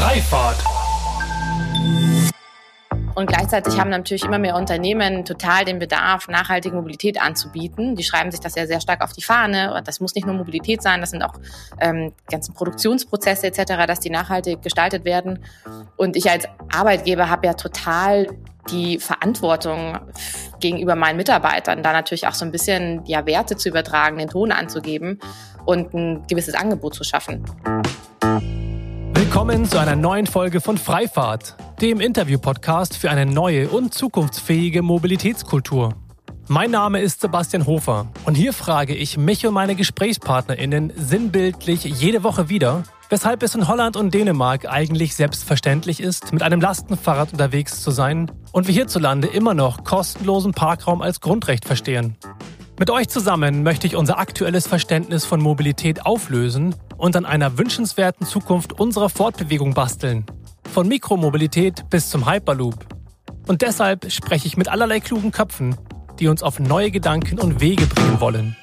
Freifahrt. Und gleichzeitig haben natürlich immer mehr Unternehmen total den Bedarf, nachhaltige Mobilität anzubieten. Die schreiben sich das ja sehr stark auf die Fahne. Und das muss nicht nur Mobilität sein, das sind auch ganzen Produktionsprozesse etc., dass die nachhaltig gestaltet werden. Und ich als Arbeitgeber habe ja total die Verantwortung gegenüber meinen Mitarbeitern, da natürlich auch so ein bisschen ja, Werte zu übertragen, den Ton anzugeben und ein gewisses Angebot zu schaffen. Willkommen zu einer neuen Folge von Freifahrt, dem Interview-Podcast für eine neue und zukunftsfähige Mobilitätskultur. Mein Name ist Sebastian Hofer und hier frage ich mich und meine GesprächspartnerInnen sinnbildlich jede Woche wieder, weshalb es in Holland und Dänemark eigentlich selbstverständlich ist, mit einem Lastenfahrrad unterwegs zu sein und wir hierzulande immer noch kostenlosen Parkraum als Grundrecht verstehen. Mit euch zusammen möchte ich unser aktuelles Verständnis von Mobilität auflösen und an einer wünschenswerten Zukunft unserer Fortbewegung basteln. Von Mikromobilität bis zum Hyperloop. Und deshalb spreche ich mit allerlei klugen Köpfen, die uns auf neue Gedanken und Wege bringen wollen.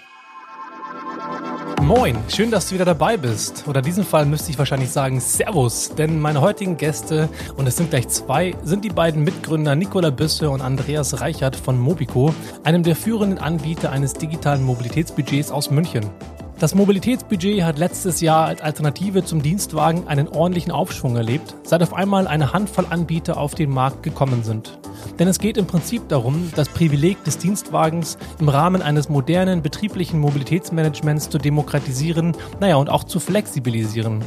Moin, schön, dass du wieder dabei bist. Oder in diesem Fall müsste ich wahrscheinlich sagen Servus, denn meine heutigen Gäste, und es sind gleich zwei, sind die beiden Mitgründer Nicola Büsse und Andreas Reichert von Mobiko, einem der führenden Anbieter eines digitalen Mobilitätsbudgets aus München. Das Mobilitätsbudget hat letztes Jahr als Alternative zum Dienstwagen einen ordentlichen Aufschwung erlebt, seit auf einmal eine Handvoll Anbieter auf den Markt gekommen sind. Denn es geht im Prinzip darum, das Privileg des Dienstwagens im Rahmen eines modernen betrieblichen Mobilitätsmanagements zu demokratisieren, und auch zu flexibilisieren.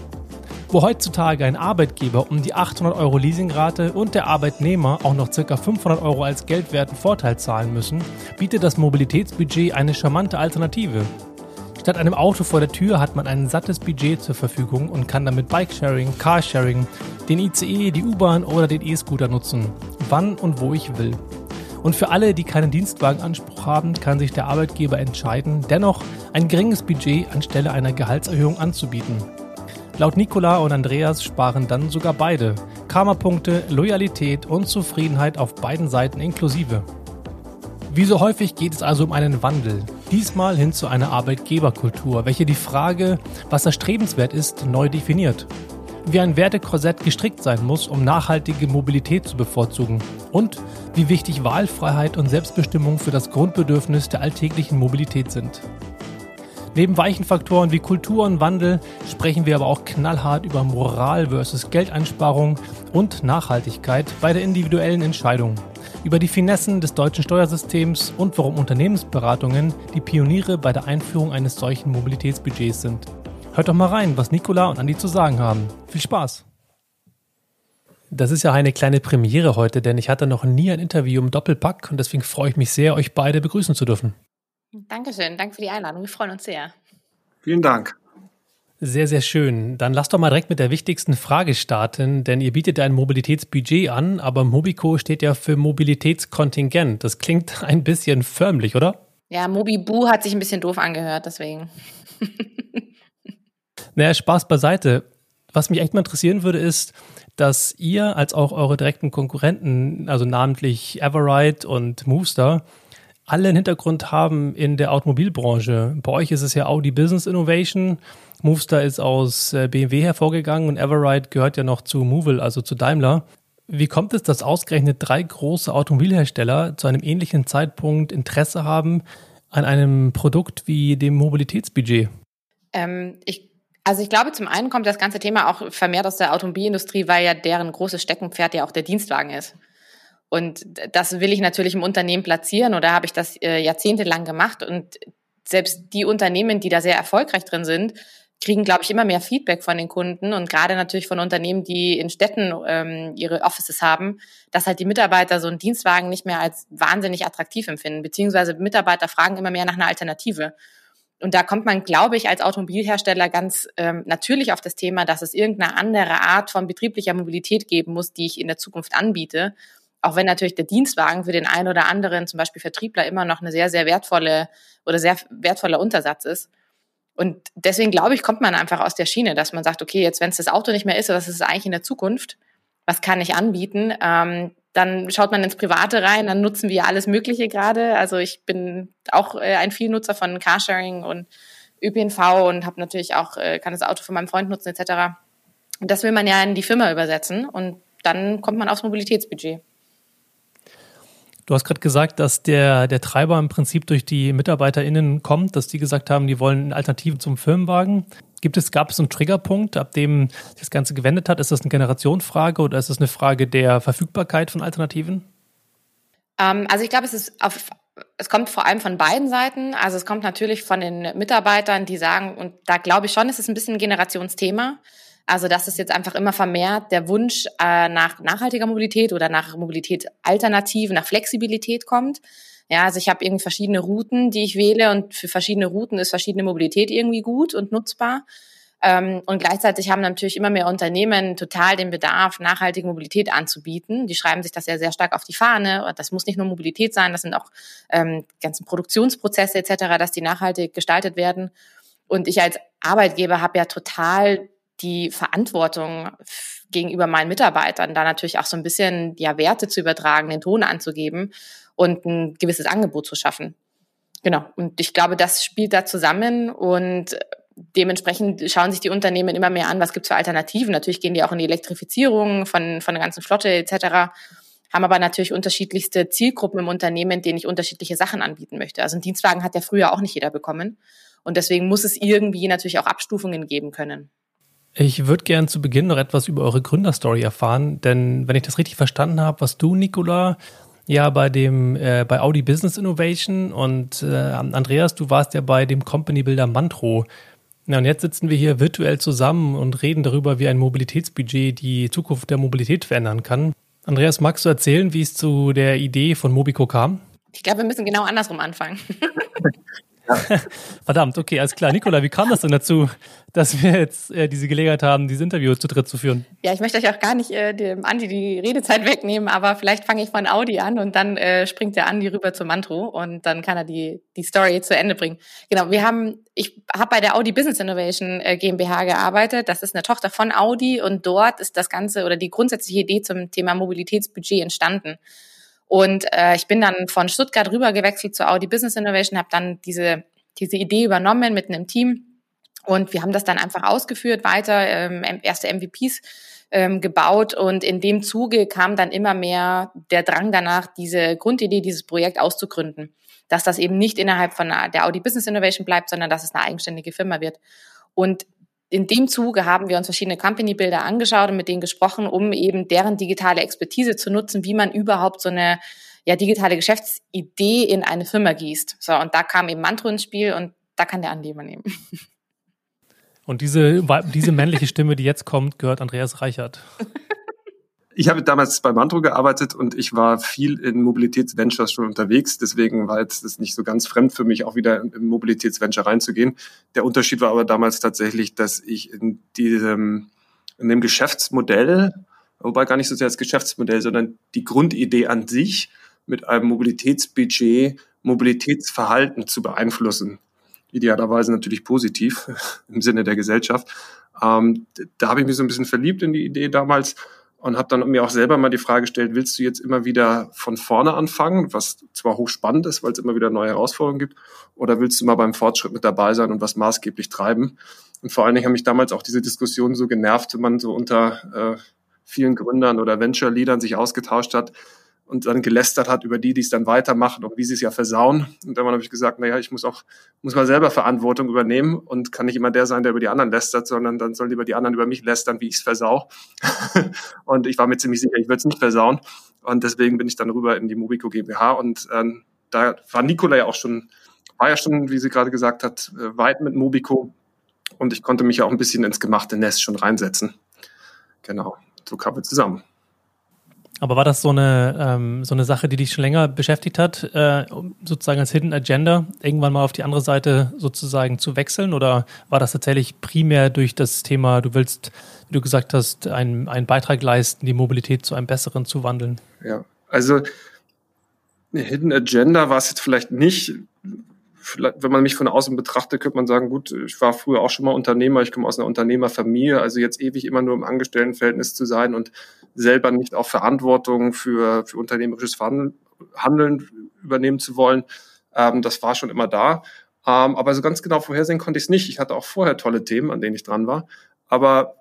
Wo heutzutage ein Arbeitgeber um die 800 € Leasingrate und der Arbeitnehmer auch noch ca. 500 € als geldwerten Vorteil zahlen müssen, bietet das Mobilitätsbudget eine charmante Alternative. Statt einem Auto vor der Tür hat man ein sattes Budget zur Verfügung und kann damit Bikesharing, Carsharing, den ICE, die U-Bahn oder den E-Scooter nutzen, wann und wo ich will. Und für alle, die keinen Dienstwagenanspruch haben, kann sich der Arbeitgeber entscheiden, dennoch ein geringes Budget anstelle einer Gehaltserhöhung anzubieten. Laut Nicola und Andreas sparen dann sogar beide Karma-Punkte, Loyalität und Zufriedenheit auf beiden Seiten inklusive. Wie so häufig geht es also um einen Wandel, diesmal hin zu einer Arbeitgeberkultur, welche die Frage, was erstrebenswert ist, neu definiert. Wie ein Wertekorsett gestrickt sein muss, um nachhaltige Mobilität zu bevorzugen. Und wie wichtig Wahlfreiheit und Selbstbestimmung für das Grundbedürfnis der alltäglichen Mobilität sind. Neben weichen Faktoren wie Kultur und Wandel sprechen wir aber auch knallhart über Moral versus Geldeinsparung und Nachhaltigkeit bei der individuellen Entscheidung. Über die Finessen des deutschen Steuersystems und warum Unternehmensberatungen die Pioniere bei der Einführung eines solchen Mobilitätsbudgets sind. Hört doch mal rein, was Nicola und Andi zu sagen haben. Viel Spaß! Das ist ja eine kleine Premiere heute, denn ich hatte noch nie ein Interview im Doppelpack und deswegen freue ich mich sehr, euch beide begrüßen zu dürfen. Dankeschön, danke für die Einladung, wir freuen uns sehr. Vielen Dank. Sehr, sehr schön. Dann lasst doch mal direkt mit der wichtigsten Frage starten, denn ihr bietet ein Mobilitätsbudget an, aber Mobiko steht ja für Mobilitätskontingent. Das klingt ein bisschen förmlich, oder? Ja, Mobibu hat sich ein bisschen doof angehört, deswegen. Naja, Spaß beiseite. Was mich echt mal interessieren würde, ist, dass ihr als auch eure direkten Konkurrenten, also namentlich Everide und Moovster, alle einen Hintergrund haben in der Automobilbranche. Bei euch ist es ja Audi Business Innovation, Movestar ist aus BMW hervorgegangen und Everide gehört ja noch zu Moovel, also zu Daimler. Wie kommt es, dass ausgerechnet drei große Automobilhersteller zu einem ähnlichen Zeitpunkt Interesse haben an einem Produkt wie dem Mobilitätsbudget? Ich glaube, zum einen kommt das ganze Thema auch vermehrt aus der Automobilindustrie, weil ja deren großes Steckenpferd ja auch der Dienstwagen ist. Und das will ich natürlich im Unternehmen platzieren oder habe ich das jahrzehntelang gemacht. Und selbst die Unternehmen, die da sehr erfolgreich drin sind, kriegen, glaube ich, immer mehr Feedback von den Kunden und gerade natürlich von Unternehmen, die in Städten ihre Offices haben, dass halt die Mitarbeiter so einen Dienstwagen nicht mehr als wahnsinnig attraktiv empfinden, beziehungsweise Mitarbeiter fragen immer mehr nach einer Alternative. Und da kommt man, glaube ich, als Automobilhersteller ganz natürlich auf das Thema, dass es irgendeine andere Art von betrieblicher Mobilität geben muss, die ich in der Zukunft anbiete. Auch wenn natürlich der Dienstwagen für den einen oder anderen, zum Beispiel Vertriebler, immer noch eine sehr, sehr wertvolle oder sehr wertvoller Untersatz ist. Und deswegen, glaube ich, kommt man einfach aus der Schiene, dass man sagt, okay, jetzt, wenn es das Auto nicht mehr ist, oder das ist eigentlich in der Zukunft, was kann ich anbieten? Dann schaut man ins Private rein, dann nutzen wir alles Mögliche gerade. Also ich bin auch ein Vielnutzer von Carsharing und ÖPNV und habe natürlich auch kann das Auto von meinem Freund nutzen etc. Und das will man ja in die Firma übersetzen und dann kommt man aufs Mobilitätsbudget. Du hast gerade gesagt, dass der Treiber im Prinzip durch die MitarbeiterInnen kommt, dass die gesagt haben, die wollen Alternativen zum Firmenwagen. Gab es einen Triggerpunkt, ab dem sich das Ganze gewendet hat? Ist das eine Generationenfrage oder ist das eine Frage der Verfügbarkeit von Alternativen? Also ich glaube, es kommt vor allem von beiden Seiten. Also es kommt natürlich von den Mitarbeitern, die sagen, und da glaube ich schon, es ist ein bisschen ein Generationsthema. Also das ist jetzt einfach immer vermehrt der Wunsch nach nachhaltiger Mobilität oder nach Mobilitätsalternativen, nach Flexibilität kommt. Ja, also ich habe irgendwie verschiedene Routen, die ich wähle und für verschiedene Routen ist verschiedene Mobilität irgendwie gut und nutzbar. Und gleichzeitig haben natürlich immer mehr Unternehmen total den Bedarf, nachhaltige Mobilität anzubieten. Die schreiben sich das ja sehr stark auf die Fahne. Und das muss nicht nur Mobilität sein, das sind auch ganzen Produktionsprozesse etc., dass die nachhaltig gestaltet werden. Und ich als Arbeitgeber habe ja total die Verantwortung gegenüber meinen Mitarbeitern, da natürlich auch so ein bisschen ja Werte zu übertragen, den Ton anzugeben und ein gewisses Angebot zu schaffen. Genau, und ich glaube, das spielt da zusammen und dementsprechend schauen sich die Unternehmen immer mehr an, was gibt es für Alternativen. Natürlich gehen die auch in die Elektrifizierung von der ganzen Flotte etc., haben aber natürlich unterschiedlichste Zielgruppen im Unternehmen, denen ich unterschiedliche Sachen anbieten möchte. Also einen Dienstwagen hat ja früher auch nicht jeder bekommen und deswegen muss es irgendwie natürlich auch Abstufungen geben können. Ich würde gerne zu Beginn noch etwas über eure Gründerstory erfahren, denn wenn ich das richtig verstanden habe, was du, Nicola, ja bei Audi Business Innovation und Andreas, du warst ja bei dem Company Builder Mantro. Na, und jetzt sitzen wir hier virtuell zusammen und reden darüber, wie ein Mobilitätsbudget die Zukunft der Mobilität verändern kann. Andreas, magst du erzählen, wie es zu der Idee von Mobiko kam? Ich glaube, wir müssen genau andersrum anfangen. Verdammt, okay, alles klar. Nicola, wie kam das denn dazu, dass wir jetzt diese Gelegenheit haben, diese Interviews zu dritt zu führen? Ja, ich möchte euch auch gar nicht dem Andi die Redezeit wegnehmen, aber vielleicht fange ich von Audi an und dann springt der Andi rüber zum Mantro und dann kann er die Story zu Ende bringen. Genau, ich habe bei der Audi Business Innovation GmbH gearbeitet. Das ist eine Tochter von Audi und dort ist das Ganze oder die grundsätzliche Idee zum Thema Mobilitätsbudget entstanden. Und ich bin dann von Stuttgart rüber gewechselt zu Audi Business Innovation, habe dann diese Idee übernommen mit einem Team und wir haben das dann einfach ausgeführt, weiter erste MVPs gebaut und in dem Zuge kam dann immer mehr der Drang danach, diese Grundidee, dieses Projekt auszugründen, dass das eben nicht innerhalb von der Audi Business Innovation bleibt, sondern dass es eine eigenständige Firma wird. Und in dem Zuge haben wir uns verschiedene Company-Builder angeschaut und mit denen gesprochen, um eben deren digitale Expertise zu nutzen, wie man überhaupt so eine digitale Geschäftsidee in eine Firma gießt. So, und da kam eben Mantro ins Spiel und da kann der Andi übernehmen. Und diese männliche Stimme, die jetzt kommt, gehört Andreas Reichert. Ich habe damals bei Mantro gearbeitet und ich war viel in Mobilitätsventures schon unterwegs. Deswegen war jetzt das nicht so ganz fremd für mich, auch wieder in Mobilitätsventure reinzugehen. Der Unterschied war aber damals tatsächlich, dass ich in dem Geschäftsmodell, wobei gar nicht so sehr das Geschäftsmodell, sondern die Grundidee an sich, mit einem Mobilitätsbudget Mobilitätsverhalten zu beeinflussen. Idealerweise natürlich positiv im Sinne der Gesellschaft. Da habe ich mich so ein bisschen verliebt in die Idee damals. Und habe dann mir auch selber mal die Frage gestellt, willst du jetzt immer wieder von vorne anfangen, was zwar hochspannend ist, weil es immer wieder neue Herausforderungen gibt, oder willst du mal beim Fortschritt mit dabei sein und was maßgeblich treiben? Und vor allen Dingen haben mich damals auch diese Diskussionen so genervt, wenn man so unter vielen Gründern oder Venture-Leadern sich ausgetauscht hat und dann gelästert hat über die es dann weitermachen und wie sie es ja versauen. Und dann habe ich gesagt, naja, ich muss mal selber Verantwortung übernehmen und kann nicht immer der sein, der über die anderen lästert, sondern dann sollen lieber die anderen über mich lästern, wie ich es versau. Und ich war mir ziemlich sicher, ich würde es nicht versauen. Und deswegen bin ich dann rüber in die Mobiko GmbH. Und da war Nicola ja auch schon, wie sie gerade gesagt hat, weit mit Mobiko. Und ich konnte mich ja auch ein bisschen ins gemachte Nest schon reinsetzen. Genau, so kamen wir zusammen. Aber war das so eine Sache, die dich schon länger beschäftigt hat, sozusagen als Hidden Agenda, irgendwann mal auf die andere Seite sozusagen zu wechseln? Oder war das tatsächlich primär durch das Thema, du willst, wie du gesagt hast, einen Beitrag leisten, die Mobilität zu einem besseren zu wandeln? Ja, also eine Hidden Agenda war es jetzt vielleicht nicht. Vielleicht, wenn man mich von außen betrachtet, könnte man sagen, gut, ich war früher auch schon mal Unternehmer, ich komme aus einer Unternehmerfamilie, also jetzt ewig immer nur im Angestelltenverhältnis zu sein und selber nicht auch Verantwortung für unternehmerisches Handeln übernehmen zu wollen, das war schon immer da. Aber so ganz genau vorhersehen konnte ich es nicht. Ich hatte auch vorher tolle Themen, an denen ich dran war. Aber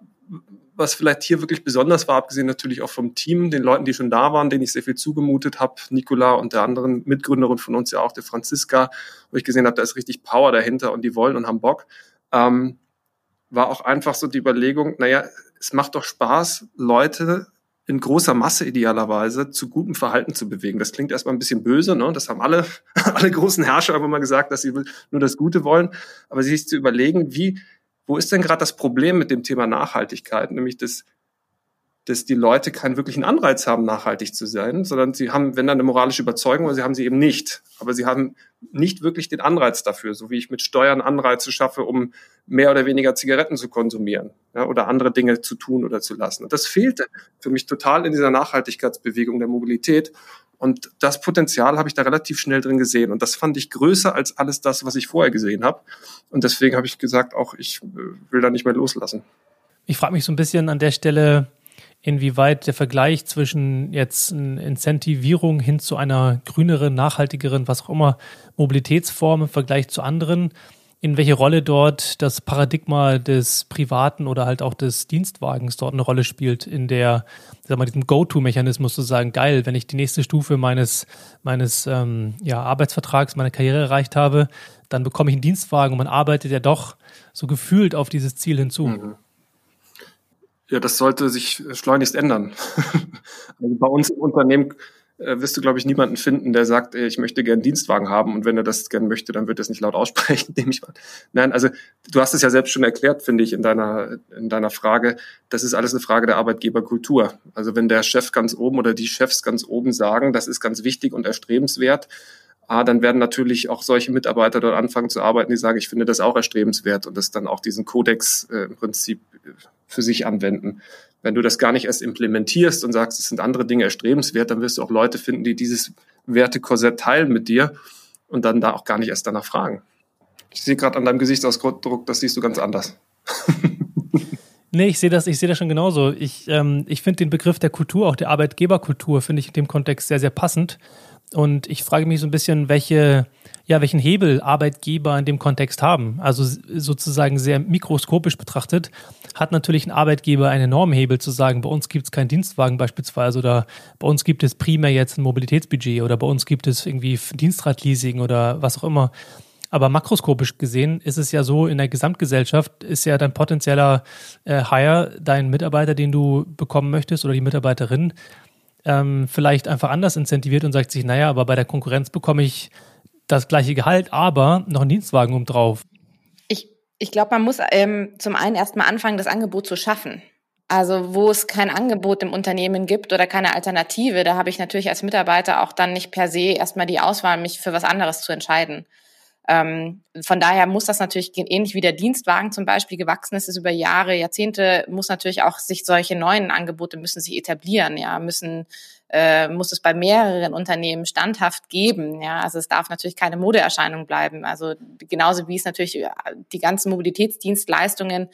was vielleicht hier wirklich besonders war, abgesehen natürlich auch vom Team, den Leuten, die schon da waren, denen ich sehr viel zugemutet habe, Nicola und der anderen Mitgründerin von uns ja auch, der Franziska, wo ich gesehen habe, da ist richtig Power dahinter und die wollen und haben Bock, war auch einfach so die Überlegung, naja, es macht doch Spaß, Leute in großer Masse idealerweise zu gutem Verhalten zu bewegen. Das klingt erstmal ein bisschen böse, ne? Das haben alle großen Herrscher immer mal gesagt, dass sie nur das Gute wollen. Aber sich zu überlegen, wo ist denn gerade das Problem mit dem Thema Nachhaltigkeit? Nämlich, dass die Leute keinen wirklichen Anreiz haben, nachhaltig zu sein, sondern sie haben, wenn dann, eine moralische Überzeugung, aber sie haben sie eben nicht. Aber sie haben nicht wirklich den Anreiz dafür, so wie ich mit Steuern Anreize schaffe, um mehr oder weniger Zigaretten zu konsumieren, ja, oder andere Dinge zu tun oder zu lassen. Und das fehlte für mich total in dieser Nachhaltigkeitsbewegung der Mobilität. Und das Potenzial habe ich da relativ schnell drin gesehen. Und das fand ich größer als alles das, was ich vorher gesehen habe. Und deswegen habe ich gesagt, auch ich will da nicht mehr loslassen. Ich frage mich so ein bisschen an der Stelle, inwieweit der Vergleich zwischen jetzt Incentivierung hin zu einer grüneren, nachhaltigeren, was auch immer, Mobilitätsform im Vergleich zu anderen, in welche Rolle dort das Paradigma des Privaten oder halt auch des Dienstwagens dort eine Rolle spielt in der, sagen wir, diesem Go-To-Mechanismus zu sagen, geil, wenn ich die nächste Stufe meines Arbeitsvertrags, meiner Karriere erreicht habe, dann bekomme ich einen Dienstwagen und man arbeitet ja doch so gefühlt auf dieses Ziel hinzu. Mhm. Ja, das sollte sich schleunigst ändern. Also bei uns im Unternehmen wirst du, glaube ich, niemanden finden, der sagt, ich möchte gerne einen Dienstwagen haben, und wenn er das gerne möchte, dann wird er es nicht laut aussprechen, nehme ich an. Nein, also du hast es ja selbst schon erklärt, finde ich, in deiner Frage. Das ist alles eine Frage der Arbeitgeberkultur. Also wenn der Chef ganz oben oder die Chefs ganz oben sagen, das ist ganz wichtig und erstrebenswert, dann werden natürlich auch solche Mitarbeiter dort anfangen zu arbeiten, die sagen, ich finde das auch erstrebenswert, und das dann auch diesen Kodex im Prinzip für sich anwenden. Wenn du das gar nicht erst implementierst und sagst, es sind andere Dinge erstrebenswert, dann wirst du auch Leute finden, die dieses Wertekorsett teilen mit dir und dann da auch gar nicht erst danach fragen. Ich sehe gerade an deinem Gesichtsausdruck, das siehst du ganz anders. Nee, ich sehe das schon genauso. Ich finde den Begriff der Kultur, auch der Arbeitgeberkultur, finde ich in dem Kontext sehr, sehr passend. Und ich frage mich so ein bisschen, welchen Hebel Arbeitgeber in dem Kontext haben. Also sozusagen sehr mikroskopisch betrachtet hat natürlich ein Arbeitgeber einen enormen Hebel zu sagen, bei uns gibt es keinen Dienstwagen beispielsweise, oder bei uns gibt es primär jetzt ein Mobilitätsbudget, oder bei uns gibt es irgendwie Dienstradleasing oder was auch immer. Aber makroskopisch gesehen ist es ja so, in der Gesamtgesellschaft ist ja dein potenzieller Hire, dein Mitarbeiter, den du bekommen möchtest, oder die Mitarbeiterin, vielleicht einfach anders incentiviert und sagt sich, naja, aber bei der Konkurrenz bekomme ich das gleiche Gehalt, aber noch einen Dienstwagen obendrauf. Ich glaube, man muss zum einen erstmal anfangen, das Angebot zu schaffen. Also wo es kein Angebot im Unternehmen gibt oder keine Alternative, da habe ich natürlich als Mitarbeiter auch dann nicht per se erstmal die Auswahl, mich für was anderes zu entscheiden. Von daher muss das natürlich, ähnlich wie der Dienstwagen zum Beispiel gewachsen ist über Jahre, Jahrzehnte, muss natürlich auch sich solche neuen Angebote müssen sich etablieren, ja, muss es bei mehreren Unternehmen standhaft geben, ja, also es darf natürlich keine Modeerscheinung bleiben, also genauso wie es natürlich die ganzen Mobilitätsdienstleistungen,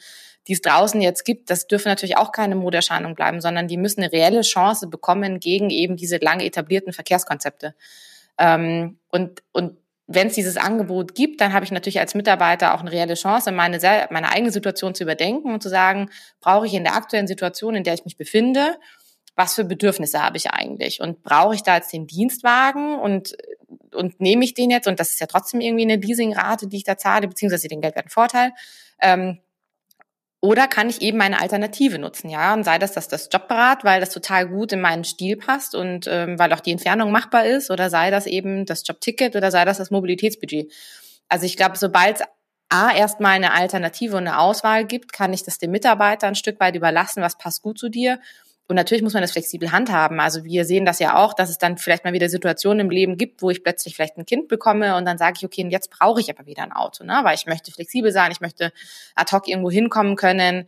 die es draußen jetzt gibt, das dürfen natürlich auch keine Modeerscheinung bleiben, sondern die müssen eine reelle Chance bekommen gegen eben diese lange etablierten Verkehrskonzepte. Und wenn es dieses Angebot gibt, dann habe ich natürlich als Mitarbeiter auch eine reelle Chance, meine eigene Situation zu überdenken und zu sagen, brauche ich in der aktuellen Situation, in der ich mich befinde, was für Bedürfnisse habe ich eigentlich? Und brauche ich da jetzt den Dienstwagen und nehme ich den jetzt? Und das ist ja trotzdem irgendwie eine Leasingrate, die ich da zahle, beziehungsweise den Geldwertenvorteil. Oder kann ich eben eine Alternative nutzen, ja? Und sei das Jobrad, weil das total gut in meinen Stil passt und weil auch die Entfernung machbar ist, oder sei das eben das Jobticket oder sei das Mobilitätsbudget. Also ich glaube, sobald es erstmal eine Alternative und eine Auswahl gibt, kann ich das dem Mitarbeiter ein Stück weit überlassen, was passt gut zu dir. Und natürlich muss man das flexibel handhaben. Also wir sehen das ja auch, dass es dann vielleicht mal wieder Situationen im Leben gibt, wo ich plötzlich vielleicht ein Kind bekomme und dann sage ich, okay, und jetzt brauche ich aber wieder ein Auto, ne? Weil ich möchte flexibel sein, ich möchte ad hoc irgendwo hinkommen können.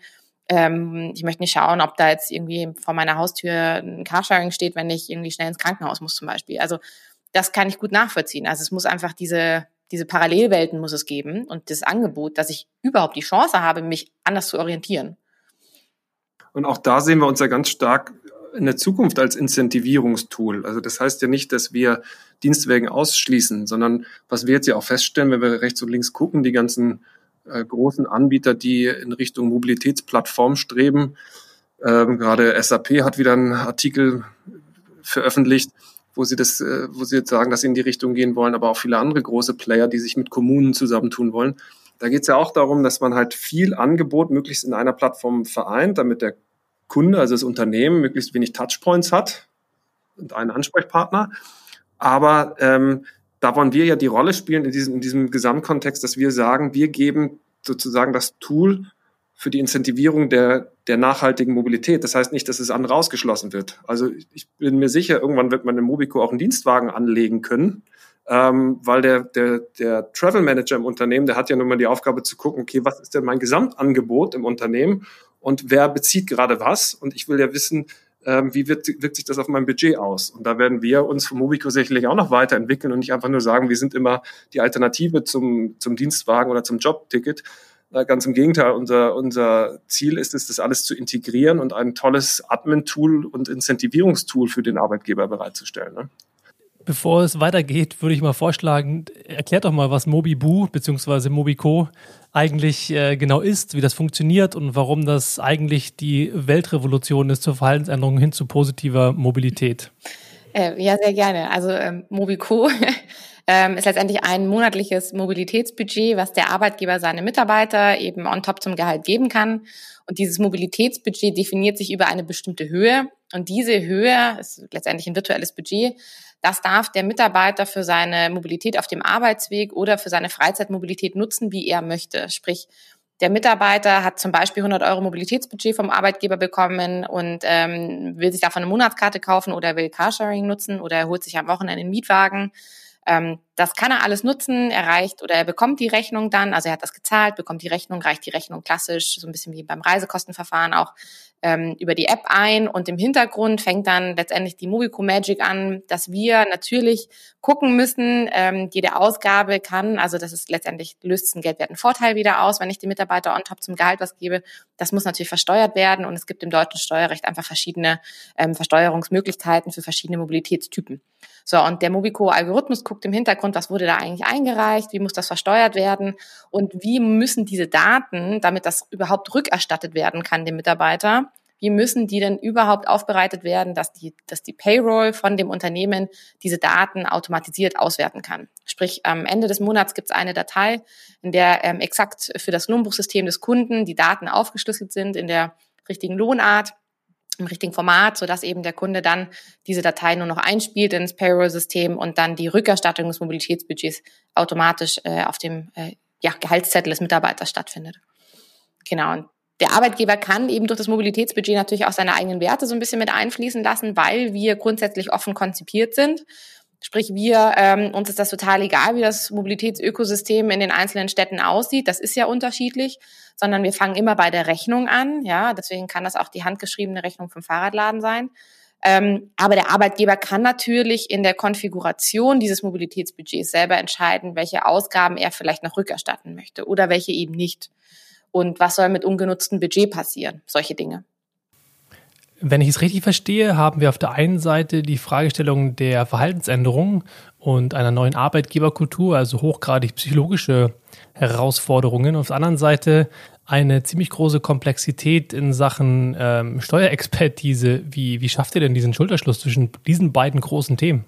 Ich möchte nicht schauen, ob da jetzt irgendwie vor meiner Haustür ein Carsharing steht, wenn ich irgendwie schnell ins Krankenhaus muss zum Beispiel. Also das kann ich gut nachvollziehen. Also es muss einfach diese Parallelwelten muss es geben und das Angebot, dass ich überhaupt die Chance habe, mich anders zu orientieren. Und auch da sehen wir uns ja ganz stark in der Zukunft als Incentivierungstool. Also das heißt ja nicht, dass wir Dienstwagen ausschließen, sondern was wir jetzt ja auch feststellen, wenn wir rechts und links gucken, die ganzen großen Anbieter, die in Richtung Mobilitätsplattform streben, Gerade SAP hat wieder einen Artikel veröffentlicht, wo sie jetzt sagen, dass sie in die Richtung gehen wollen, aber auch viele andere große Player, die sich mit Kommunen zusammentun wollen. Da geht es ja auch darum, dass man halt viel Angebot möglichst in einer Plattform vereint, damit der Kunde, also das Unternehmen, möglichst wenig Touchpoints hat und einen Ansprechpartner. Aber da wollen wir ja die Rolle spielen in diesem Gesamtkontext, dass wir sagen, wir geben sozusagen das Tool für die Incentivierung der nachhaltigen Mobilität. Das heißt nicht, dass es andere ausgeschlossen wird. Also ich bin mir sicher, irgendwann wird man in Mobiko auch einen Dienstwagen anlegen können, weil der Travel Manager im Unternehmen, der hat ja nun mal die Aufgabe zu gucken, okay, was ist denn mein Gesamtangebot im Unternehmen und wer bezieht gerade was? Und ich will ja wissen, wie wirkt sich das auf mein Budget aus? Und da werden wir uns von Mobiko sicherlich auch noch weiterentwickeln und nicht einfach nur sagen, wir sind immer die Alternative zum Dienstwagen oder zum Jobticket. Ganz im Gegenteil, unser Ziel ist es, das alles zu integrieren und ein tolles Admin-Tool und Incentivierungstool für den Arbeitgeber bereitzustellen. Ne? Bevor es weitergeht, würde ich mal vorschlagen, erklärt doch mal, was Mobiboo bzw. Mobiko eigentlich genau ist, wie das funktioniert und warum das eigentlich die Weltrevolution ist zur Verhaltensänderung hin zu positiver Mobilität. Ja, sehr gerne. Also Mobiko ist letztendlich ein monatliches Mobilitätsbudget, was der Arbeitgeber seine Mitarbeiter eben on top zum Gehalt geben kann. Und dieses Mobilitätsbudget definiert sich über eine bestimmte Höhe. Und diese Höhe ist letztendlich ein virtuelles Budget. Das darf der Mitarbeiter für seine Mobilität auf dem Arbeitsweg oder für seine Freizeitmobilität nutzen, wie er möchte. Sprich, der Mitarbeiter hat zum Beispiel 100 Euro Mobilitätsbudget vom Arbeitgeber bekommen und will sich davon eine Monatskarte kaufen oder will Carsharing nutzen oder er holt sich am Wochenende einen Mietwagen. Das kann er alles nutzen, erreicht oder er bekommt die Rechnung dann, also er hat das gezahlt, bekommt die Rechnung, reicht die Rechnung klassisch, so ein bisschen wie beim Reisekostenverfahren auch über die App ein und im Hintergrund fängt dann letztendlich die Mobiko Magic an, dass wir natürlich gucken müssen, jede Ausgabe kann, also das ist letztendlich, löst einen geldwerten Vorteil wieder aus, wenn ich dem Mitarbeiter on top zum Gehalt was gebe, das muss natürlich versteuert werden und es gibt im deutschen Steuerrecht einfach verschiedene Versteuerungsmöglichkeiten für verschiedene Mobilitätstypen. So, und der Mobiko-Algorithmus guckt im Hintergrund, was wurde da eigentlich eingereicht, wie muss das versteuert werden und wie müssen diese Daten, damit das überhaupt rückerstattet werden kann dem Mitarbeiter, wie müssen die denn überhaupt aufbereitet werden, dass die Payroll von dem Unternehmen diese Daten automatisiert auswerten kann. Sprich, am Ende des Monats gibt es eine Datei, in der exakt für das Lohnbuchsystem des Kunden die Daten aufgeschlüsselt sind in der richtigen Lohnart, im richtigen Format, sodass eben der Kunde dann diese Datei nur noch einspielt ins Payroll-System und dann die Rückerstattung des Mobilitätsbudgets automatisch auf dem Gehaltszettel des Mitarbeiters stattfindet. Genau, und der Arbeitgeber kann eben durch das Mobilitätsbudget natürlich auch seine eigenen Werte so ein bisschen mit einfließen lassen, weil wir grundsätzlich offen konzipiert sind. Sprich, uns ist das total egal, wie das Mobilitätsökosystem in den einzelnen Städten aussieht. Das ist ja unterschiedlich, sondern wir fangen immer bei der Rechnung an. Ja, deswegen kann das auch die handgeschriebene Rechnung vom Fahrradladen sein. Aber der Arbeitgeber kann natürlich in der Konfiguration dieses Mobilitätsbudgets selber entscheiden, welche Ausgaben er vielleicht noch rückerstatten möchte oder welche eben nicht. Und was soll mit ungenutztem Budget passieren? Solche Dinge. Wenn ich es richtig verstehe, haben wir auf der einen Seite die Fragestellung der Verhaltensänderung und einer neuen Arbeitgeberkultur, also hochgradig psychologische Herausforderungen. Auf der anderen Seite eine ziemlich große Komplexität in Sachen Steuerexpertise. Wie schafft ihr denn diesen Schulterschluss zwischen diesen beiden großen Themen?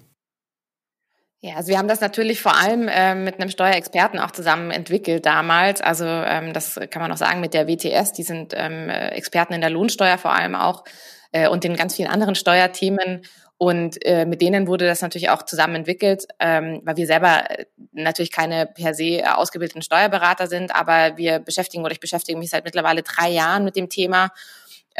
Ja, also wir haben das natürlich vor allem mit einem Steuerexperten auch zusammen entwickelt damals. Also das kann man auch sagen mit der WTS, die sind Experten in der Lohnsteuer vor allem auch und den ganz vielen anderen Steuerthemen. Und mit denen wurde das natürlich auch zusammen entwickelt, weil wir selber natürlich keine per se ausgebildeten Steuerberater sind, aber ich beschäftige mich seit mittlerweile 3 Jahren mit dem Thema.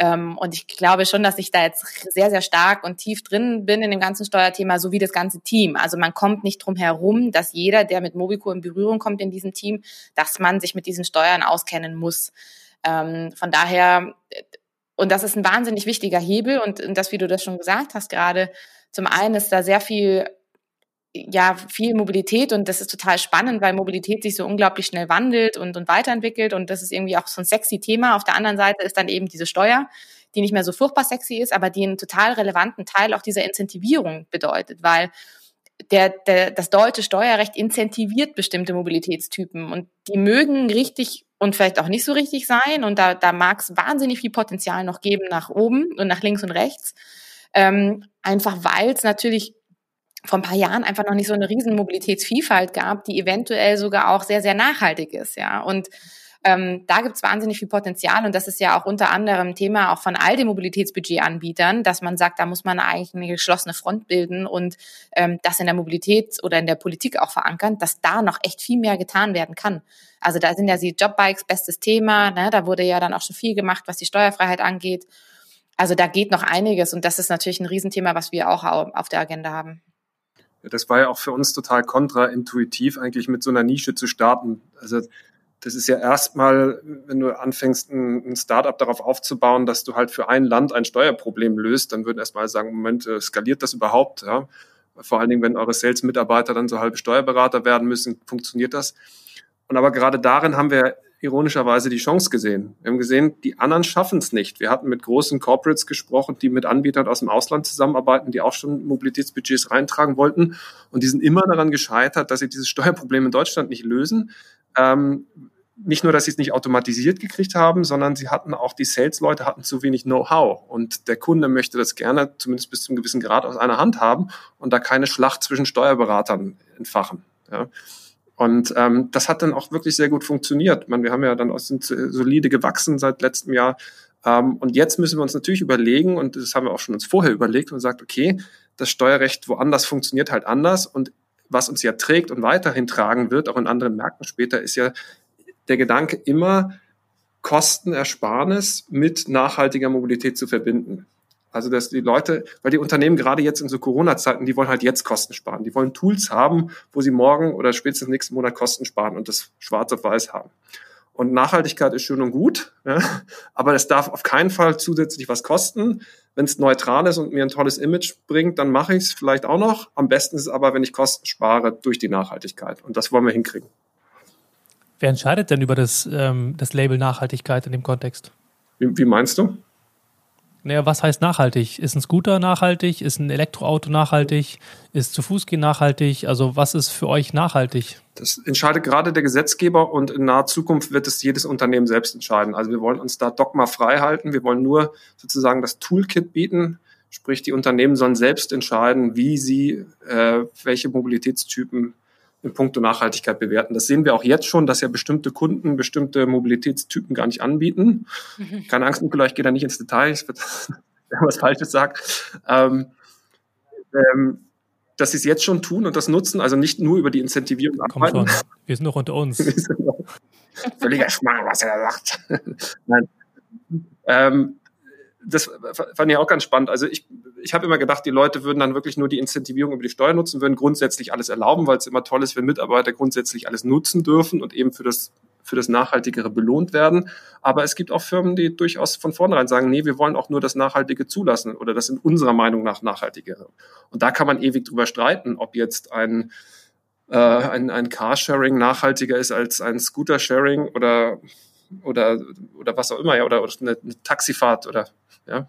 Und ich glaube schon, dass ich da jetzt sehr, sehr stark und tief drin bin in dem ganzen Steuerthema, sowie das ganze Team. Also man kommt nicht drum herum, dass jeder, der mit Mobiko in Berührung kommt in diesem Team, dass man sich mit diesen Steuern auskennen muss. Von daher, und das ist ein wahnsinnig wichtiger Hebel und das, wie du das schon gesagt hast gerade, zum einen ist da sehr viel Mobilität und das ist total spannend, weil Mobilität sich so unglaublich schnell wandelt und weiterentwickelt und das ist irgendwie auch so ein sexy Thema. Auf der anderen Seite ist dann eben diese Steuer, die nicht mehr so furchtbar sexy ist, aber die einen total relevanten Teil auch dieser Incentivierung bedeutet, weil das deutsche Steuerrecht incentiviert bestimmte Mobilitätstypen und die mögen richtig und vielleicht auch nicht so richtig sein. Und da mag es wahnsinnig viel Potenzial noch geben nach oben und nach links und rechts. Einfach weil es natürlich vor ein paar Jahren einfach noch nicht so eine riesen Mobilitätsvielfalt gab, die eventuell sogar auch sehr, sehr nachhaltig ist. Ja, und da gibt es wahnsinnig viel Potenzial. Und das ist ja auch unter anderem Thema auch von all den Mobilitätsbudgetanbietern, dass man sagt, da muss man eigentlich eine geschlossene Front bilden und das in der Mobilität oder in der Politik auch verankern, dass da noch echt viel mehr getan werden kann. Also da sind ja die Jobbikes bestes Thema. Ne? Da wurde ja dann auch schon viel gemacht, was die Steuerfreiheit angeht. Also da geht noch einiges. Und das ist natürlich ein Riesenthema, was wir auch auf der Agenda haben. Das war ja auch für uns total kontraintuitiv, eigentlich mit so einer Nische zu starten. Also das ist ja erstmal, wenn du anfängst, ein Startup darauf aufzubauen, dass du halt für ein Land ein Steuerproblem löst, dann würden erstmal sagen, Moment, skaliert das überhaupt? Ja? Vor allen Dingen, wenn eure Sales-Mitarbeiter dann so halbe Steuerberater werden müssen, funktioniert das? Und aber gerade darin haben wir ironischerweise die Chance gesehen. Wir haben gesehen, die anderen schaffen es nicht. Wir hatten mit großen Corporates gesprochen, die mit Anbietern aus dem Ausland zusammenarbeiten, die auch schon Mobilitätsbudgets reintragen wollten. Und die sind immer daran gescheitert, dass sie dieses Steuerproblem in Deutschland nicht lösen. Nicht nur, dass sie es nicht automatisiert gekriegt haben, sondern sie hatten auch, die Sales-Leute hatten zu wenig Know-how. Und der Kunde möchte das gerne, zumindest bis zu einem gewissen Grad, aus einer Hand haben und da keine Schlacht zwischen Steuerberatern entfachen. Ja. Und das hat dann auch wirklich sehr gut funktioniert. Wir haben ja dann sind solide gewachsen seit letztem Jahr. Und jetzt müssen wir uns natürlich überlegen, und das haben wir auch schon uns vorher überlegt, und sagt, okay, das Steuerrecht woanders funktioniert halt anders. Und was uns ja trägt und weiterhin tragen wird, auch in anderen Märkten später, ist ja der Gedanke immer, Kostenersparnis mit nachhaltiger Mobilität zu verbinden. Also dass die Leute, weil die Unternehmen gerade jetzt in so Corona-Zeiten, die wollen halt jetzt Kosten sparen. Die wollen Tools haben, wo sie morgen oder spätestens nächsten Monat Kosten sparen und das schwarz auf weiß haben. Und Nachhaltigkeit ist schön und gut, ja, aber es darf auf keinen Fall zusätzlich was kosten. Wenn es neutral ist und mir ein tolles Image bringt, dann mache ich es vielleicht auch noch. Am besten ist es aber, wenn ich Kosten spare durch die Nachhaltigkeit. Und das wollen wir hinkriegen. Wer entscheidet denn über das Label Nachhaltigkeit in dem Kontext? Wie meinst du? Naja, was heißt nachhaltig? Ist ein Scooter nachhaltig? Ist ein Elektroauto nachhaltig? Ist zu Fuß gehen nachhaltig? Also was ist für euch nachhaltig? Das entscheidet gerade der Gesetzgeber und in naher Zukunft wird es jedes Unternehmen selbst entscheiden. Also wir wollen uns da dogmafrei halten. Wir wollen nur sozusagen das Toolkit bieten. Sprich, die Unternehmen sollen selbst entscheiden, wie sie welche Mobilitätstypen in puncto Nachhaltigkeit bewerten. Das sehen wir auch jetzt schon, dass ja bestimmte Kunden bestimmte Mobilitätstypen gar nicht anbieten. Keine Angst, Nicola, ich gehe da nicht ins Detail, ich werde was Falsches sagen. Dass sie es jetzt schon tun und das nutzen, also nicht nur über die Incentivierung arbeiten. Komm schon, wir sind noch unter uns. Völliger Schmarrn, was er da sagt. Nein. Das fand ich auch ganz spannend. Also ich habe immer gedacht, die Leute würden dann wirklich nur die Incentivierung über die Steuer nutzen, würden grundsätzlich alles erlauben, weil es immer toll ist, wenn Mitarbeiter grundsätzlich alles nutzen dürfen und eben für das Nachhaltigere belohnt werden. Aber es gibt auch Firmen, die durchaus von vornherein sagen, nee, wir wollen auch nur das Nachhaltige zulassen oder das in unserer Meinung nach Nachhaltigere. Und da kann man ewig drüber streiten, ob jetzt ein Carsharing nachhaltiger ist als ein Scootersharing oder was auch immer, ja, oder eine Taxifahrt oder ja.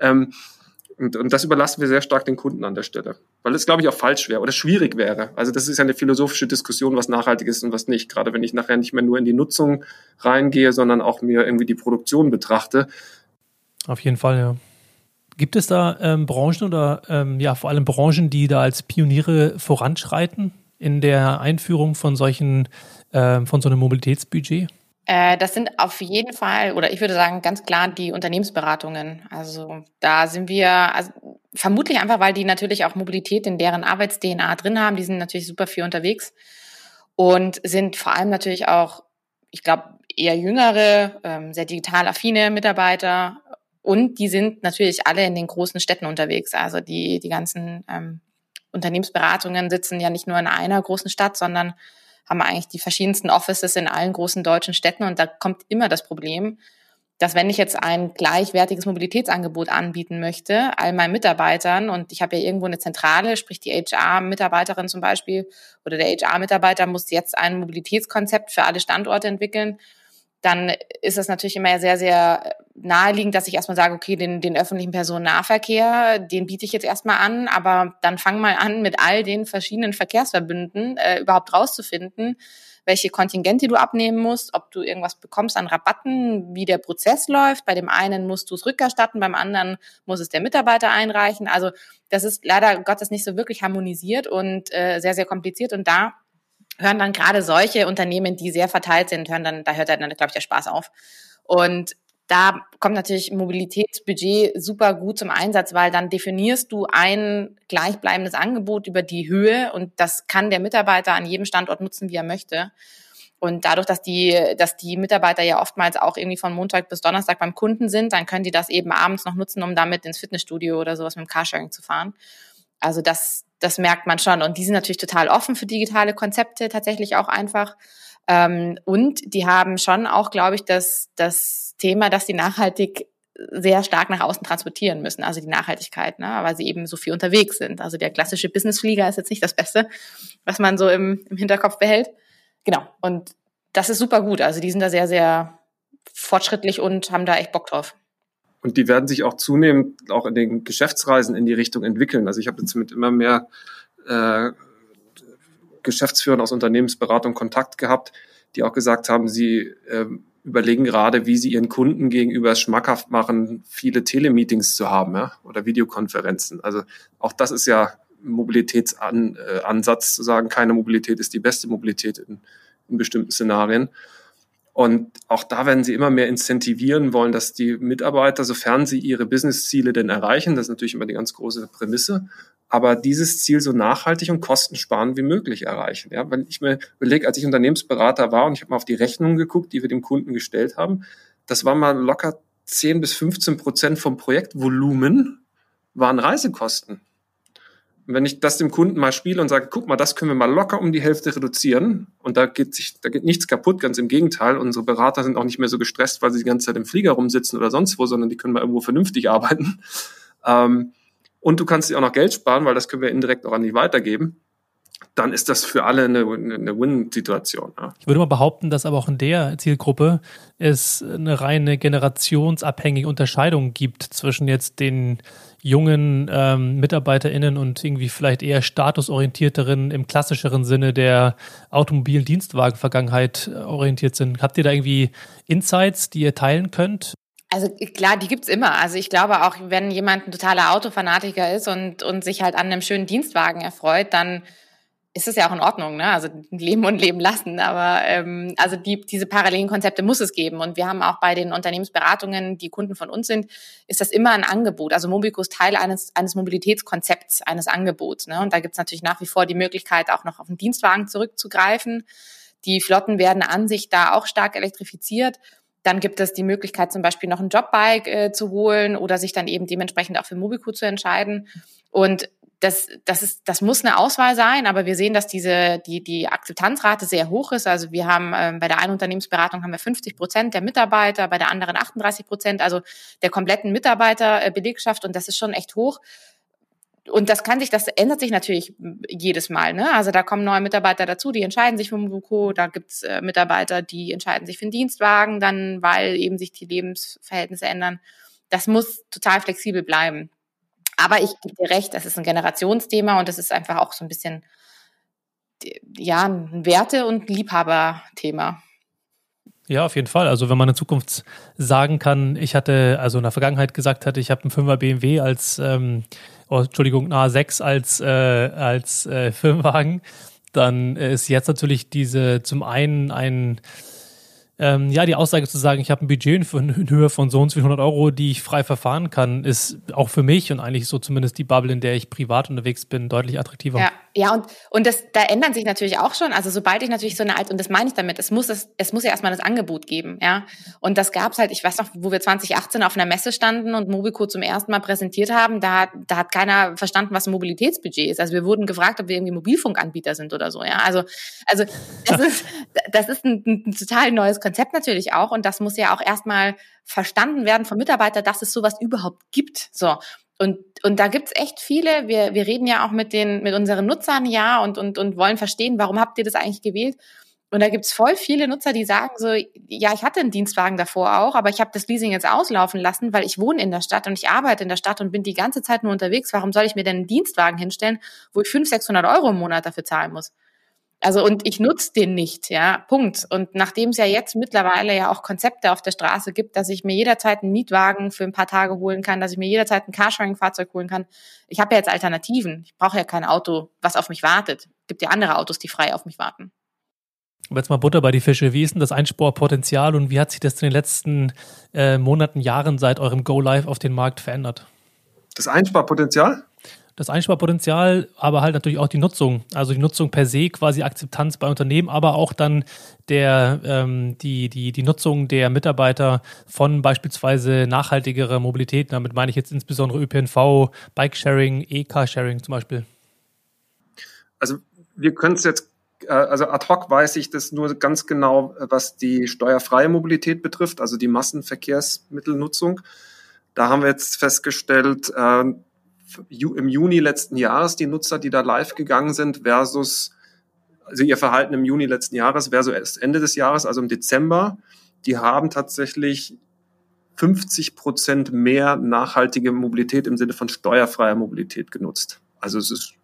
Und das überlassen wir sehr stark den Kunden an der Stelle, weil es, glaube ich, auch falsch wäre oder schwierig wäre. Also das ist ja eine philosophische Diskussion, was nachhaltig ist und was nicht. Gerade wenn ich nachher nicht mehr nur in die Nutzung reingehe, sondern auch mir irgendwie die Produktion betrachte. Auf jeden Fall, ja. Gibt es da Branchen oder vor allem Branchen, die da als Pioniere voranschreiten in der Einführung von so einem Mobilitätsbudget? Das sind auf jeden Fall, oder ich würde sagen, ganz klar die Unternehmensberatungen. Also da sind wir vermutlich einfach, weil die natürlich auch Mobilität in deren Arbeits-DNA drin haben. Die sind natürlich super viel unterwegs und sind vor allem natürlich auch, ich glaube, eher jüngere, sehr digital affine Mitarbeiter. Und die sind natürlich alle in den großen Städten unterwegs. Also die ganzen Unternehmensberatungen sitzen ja nicht nur in einer großen Stadt, sondern haben eigentlich die verschiedensten Offices in allen großen deutschen Städten. Und da kommt immer das Problem, dass wenn ich jetzt ein gleichwertiges Mobilitätsangebot anbieten möchte, all meinen Mitarbeitern, und ich habe ja irgendwo eine Zentrale, sprich die HR-Mitarbeiterin zum Beispiel, oder der HR-Mitarbeiter muss jetzt ein Mobilitätskonzept für alle Standorte entwickeln, dann ist es natürlich immer sehr, sehr naheliegend, dass ich erstmal sage, okay, den öffentlichen Personennahverkehr, den biete ich jetzt erstmal an, aber dann fang mal an, mit all den verschiedenen Verkehrsverbünden überhaupt rauszufinden, welche Kontingente du abnehmen musst, ob du irgendwas bekommst an Rabatten, wie der Prozess läuft. Bei dem einen musst du es rückerstatten, beim anderen muss es der Mitarbeiter einreichen. Also das ist leider Gottes nicht so wirklich harmonisiert und sehr, sehr kompliziert. Und da hören dann gerade solche Unternehmen, die sehr verteilt sind, hört dann, glaube ich, der Spaß auf. Und da kommt natürlich Mobilitätsbudget super gut zum Einsatz, weil dann definierst du ein gleichbleibendes Angebot über die Höhe und das kann der Mitarbeiter an jedem Standort nutzen, wie er möchte. Und dadurch, dass die Mitarbeiter ja oftmals auch irgendwie von Montag bis Donnerstag beim Kunden sind, dann können die das eben abends noch nutzen, um damit ins Fitnessstudio oder sowas mit dem Carsharing zu fahren. Also das merkt man schon. Und die sind natürlich total offen für digitale Konzepte, tatsächlich auch einfach. Und die haben schon auch, glaube ich, das Thema, dass die nachhaltig sehr stark nach außen transportieren müssen, also die Nachhaltigkeit, ne? Weil sie eben so viel unterwegs sind. Also der klassische Businessflieger ist jetzt nicht das Beste, was man so im Hinterkopf behält. Genau, und das ist super gut. Also die sind da sehr, sehr fortschrittlich und haben da echt Bock drauf. Und die werden sich auch zunehmend auch in den Geschäftsreisen in die Richtung entwickeln. Also ich habe jetzt mit immer mehr Geschäftsführern aus Unternehmensberatung Kontakt gehabt, die auch gesagt haben, sie überlegen gerade, wie sie ihren Kunden gegenüber schmackhaft machen, viele Telemeetings zu haben, ja? Oder Videokonferenzen. Also auch das ist ja ein Mobilitätsansatz, zu sagen, keine Mobilität ist die beste Mobilität in bestimmten Szenarien. Und auch da werden sie immer mehr incentivieren wollen, dass die Mitarbeiter, sofern sie ihre Business-Ziele denn erreichen, das ist natürlich immer die ganz große Prämisse, aber dieses Ziel so nachhaltig und kostensparend wie möglich erreichen. Ja, weil ich mir überlege, als ich Unternehmensberater war und ich habe mal auf die Rechnungen geguckt, die wir dem Kunden gestellt haben, das war mal locker 10-15% vom Projektvolumen waren Reisekosten. Und wenn ich das dem Kunden mal spiele und sage, guck mal, das können wir mal locker um die Hälfte reduzieren und da geht nichts kaputt, ganz im Gegenteil. Unsere Berater sind auch nicht mehr so gestresst, weil sie die ganze Zeit im Flieger rumsitzen oder sonst wo, sondern die können mal irgendwo vernünftig arbeiten. Und du kannst dir auch noch Geld sparen, weil das können wir indirekt auch an die weitergeben. Dann ist das für alle eine Win-Situation. Ja. Ich würde mal behaupten, dass aber auch in der Zielgruppe es eine reine generationsabhängige Unterscheidung gibt zwischen jetzt den jungen MitarbeiterInnen und irgendwie vielleicht eher statusorientierteren, im klassischeren Sinne der Automobil- und Dienstwagen-Vergangenheit orientiert sind. Habt ihr da irgendwie Insights, die ihr teilen könnt? Also klar, die gibt's immer. Also ich glaube auch, wenn jemand ein totaler Autofanatiker ist und sich halt an einem schönen Dienstwagen erfreut, dann ist es ja auch in Ordnung, ne? Also leben und leben lassen. Aber also diese parallelen Konzepte muss es geben. Und wir haben auch bei den Unternehmensberatungen, die Kunden von uns sind, ist das immer ein Angebot. Also Mobiko ist Teil eines Mobilitätskonzepts, eines Angebots, ne? Und da gibt's natürlich nach wie vor die Möglichkeit, auch noch auf den Dienstwagen zurückzugreifen. Die Flotten werden an sich da auch stark elektrifiziert. Dann gibt es die Möglichkeit, zum Beispiel noch ein Jobbike zu holen oder sich dann eben dementsprechend auch für Mobiko zu entscheiden. Und das muss eine Auswahl sein, aber wir sehen, dass die Akzeptanzrate sehr hoch ist. Also wir haben bei der einen Unternehmensberatung haben wir 50% der Mitarbeiter, bei der anderen 38%, also der kompletten Mitarbeiterbelegschaft, und das ist schon echt hoch. Und das ändert sich natürlich jedes Mal, ne? Also da kommen neue Mitarbeiter dazu, die entscheiden sich für Mobiko, da gibt's Mitarbeiter, die entscheiden sich für den Dienstwagen dann, weil eben sich die Lebensverhältnisse ändern. Das muss total flexibel bleiben. Aber ich gebe dir recht, das ist ein Generationsthema und das ist einfach auch so ein bisschen, ja, ein Werte- und Liebhaberthema. Ja, auf jeden Fall. Also wenn man in Zukunft sagen kann, ich habe einen 5er BMW A6 als Firmenwagen, dann ist jetzt natürlich zum einen die Aussage zu sagen, ich habe ein Budget in Höhe von so und so viel 100 €, die ich frei verfahren kann, ist auch für mich und eigentlich so zumindest die Bubble, in der ich privat unterwegs bin, deutlich attraktiver. Ja, und das, da ändern sich natürlich auch schon, also sobald ich natürlich so eine alte, und das meine ich damit, es muss ja erstmal das Angebot geben, ja, und das gab's halt, ich weiß noch, wo wir 2018 auf einer Messe standen und Mobiko zum ersten Mal präsentiert haben, da hat keiner verstanden, was ein Mobilitätsbudget ist, also wir wurden gefragt, ob wir irgendwie Mobilfunkanbieter sind oder so, ja, also das ist ein total neues Konzept natürlich auch, und das muss ja auch erstmal verstanden werden vom Mitarbeiter, dass es sowas überhaupt gibt, so. Und da gibt's echt viele, wir reden ja auch mit unseren Nutzern, ja, und wollen verstehen, warum habt ihr das eigentlich gewählt? Und da gibt's voll viele Nutzer, die sagen so, ja, ich hatte einen Dienstwagen davor auch, aber ich habe das Leasing jetzt auslaufen lassen, weil ich wohne in der Stadt und ich arbeite in der Stadt und bin die ganze Zeit nur unterwegs. Warum soll ich mir denn einen Dienstwagen hinstellen, wo ich 500-600 € im Monat dafür zahlen muss? Also, und ich nutze den nicht, ja, Punkt. Und nachdem es ja jetzt mittlerweile ja auch Konzepte auf der Straße gibt, dass ich mir jederzeit einen Mietwagen für ein paar Tage holen kann, dass ich mir jederzeit ein Carsharing-Fahrzeug holen kann. Ich habe ja jetzt Alternativen. Ich brauche ja kein Auto, was auf mich wartet. Es gibt ja andere Autos, die frei auf mich warten. Aber jetzt mal Butter bei die Fische. Wie ist denn das Einsparpotenzial und wie hat sich das in den letzten Monaten, Jahren seit eurem Go-Live auf den Markt verändert? Das Einsparpotenzial? Das Einsparpotenzial, aber halt natürlich auch die Nutzung. Also die Nutzung per se, quasi Akzeptanz bei Unternehmen, aber auch dann die Nutzung der Mitarbeiter von beispielsweise nachhaltigerer Mobilität. Damit meine ich jetzt insbesondere ÖPNV, Bikesharing, E-Carsharing zum Beispiel. Also wir können es jetzt, also ad hoc weiß ich das nur ganz genau, was die steuerfreie Mobilität betrifft, also die Massenverkehrsmittelnutzung. Da haben wir jetzt festgestellt, im Juni letzten Jahres die Nutzer, die da live gegangen sind, versus, also ihr Verhalten im Juni letzten Jahres versus Ende des Jahres, also im Dezember, die haben tatsächlich 50% mehr nachhaltige Mobilität im Sinne von steuerfreier Mobilität genutzt. Also es ist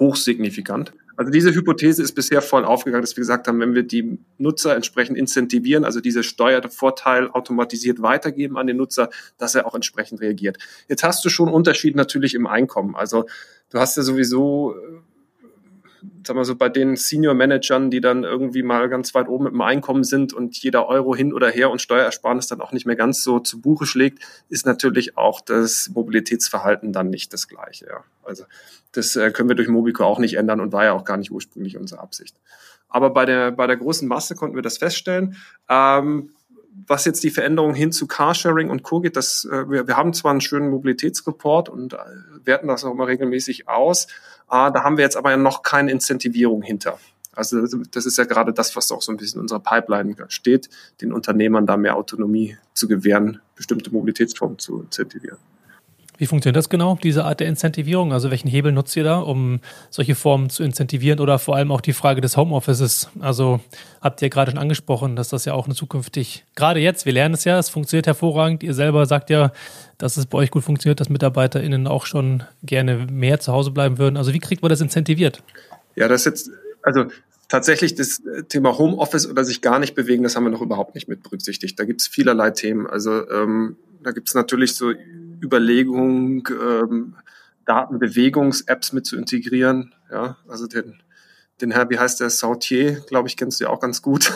hochsignifikant. Also diese Hypothese ist bisher voll aufgegangen, dass wir gesagt haben, wenn wir die Nutzer entsprechend incentivieren, also diese Steuervorteil automatisiert weitergeben an den Nutzer, dass er auch entsprechend reagiert. Jetzt hast du schon Unterschied natürlich im Einkommen. Also du hast ja sowieso, sagen wir so, bei den Senior-Managern, die dann irgendwie mal ganz weit oben mit dem Einkommen sind und jeder Euro hin oder her und Steuerersparnis dann auch nicht mehr ganz so zu Buche schlägt, ist natürlich auch das Mobilitätsverhalten dann nicht das Gleiche, ja. Also das können wir durch Mobiko auch nicht ändern und war ja auch gar nicht ursprünglich unsere Absicht. Aber bei der großen Masse konnten wir das feststellen. Was jetzt die Veränderung hin zu Carsharing und Co. geht, dass wir haben zwar einen schönen Mobilitätsreport und werten das auch immer regelmäßig aus, da haben wir jetzt aber noch keine Incentivierung hinter. Also das ist ja gerade das, was auch so ein bisschen in unserer Pipeline steht, den Unternehmern da mehr Autonomie zu gewähren, bestimmte Mobilitätsformen zu incentivieren. Wie funktioniert das genau, diese Art der Incentivierung? Also welchen Hebel nutzt ihr da, um solche Formen zu incentivieren oder vor allem auch die Frage des Homeoffices? Also habt ihr gerade schon angesprochen, dass das ja auch zukünftig, gerade jetzt, wir lernen es ja, es funktioniert hervorragend. Ihr selber sagt ja, dass es bei euch gut funktioniert, dass MitarbeiterInnen auch schon gerne mehr zu Hause bleiben würden. Also wie kriegt man das incentiviert? Ja, das jetzt, also tatsächlich das Thema Homeoffice oder sich gar nicht bewegen, das haben wir noch überhaupt nicht mit berücksichtigt. Da gibt es vielerlei Themen. Also da gibt es natürlich so Überlegung, Datenbewegungs-Apps mit zu integrieren. Ja, also den Herr, wie heißt der, Sautier, glaube ich, kennst du ja auch ganz gut.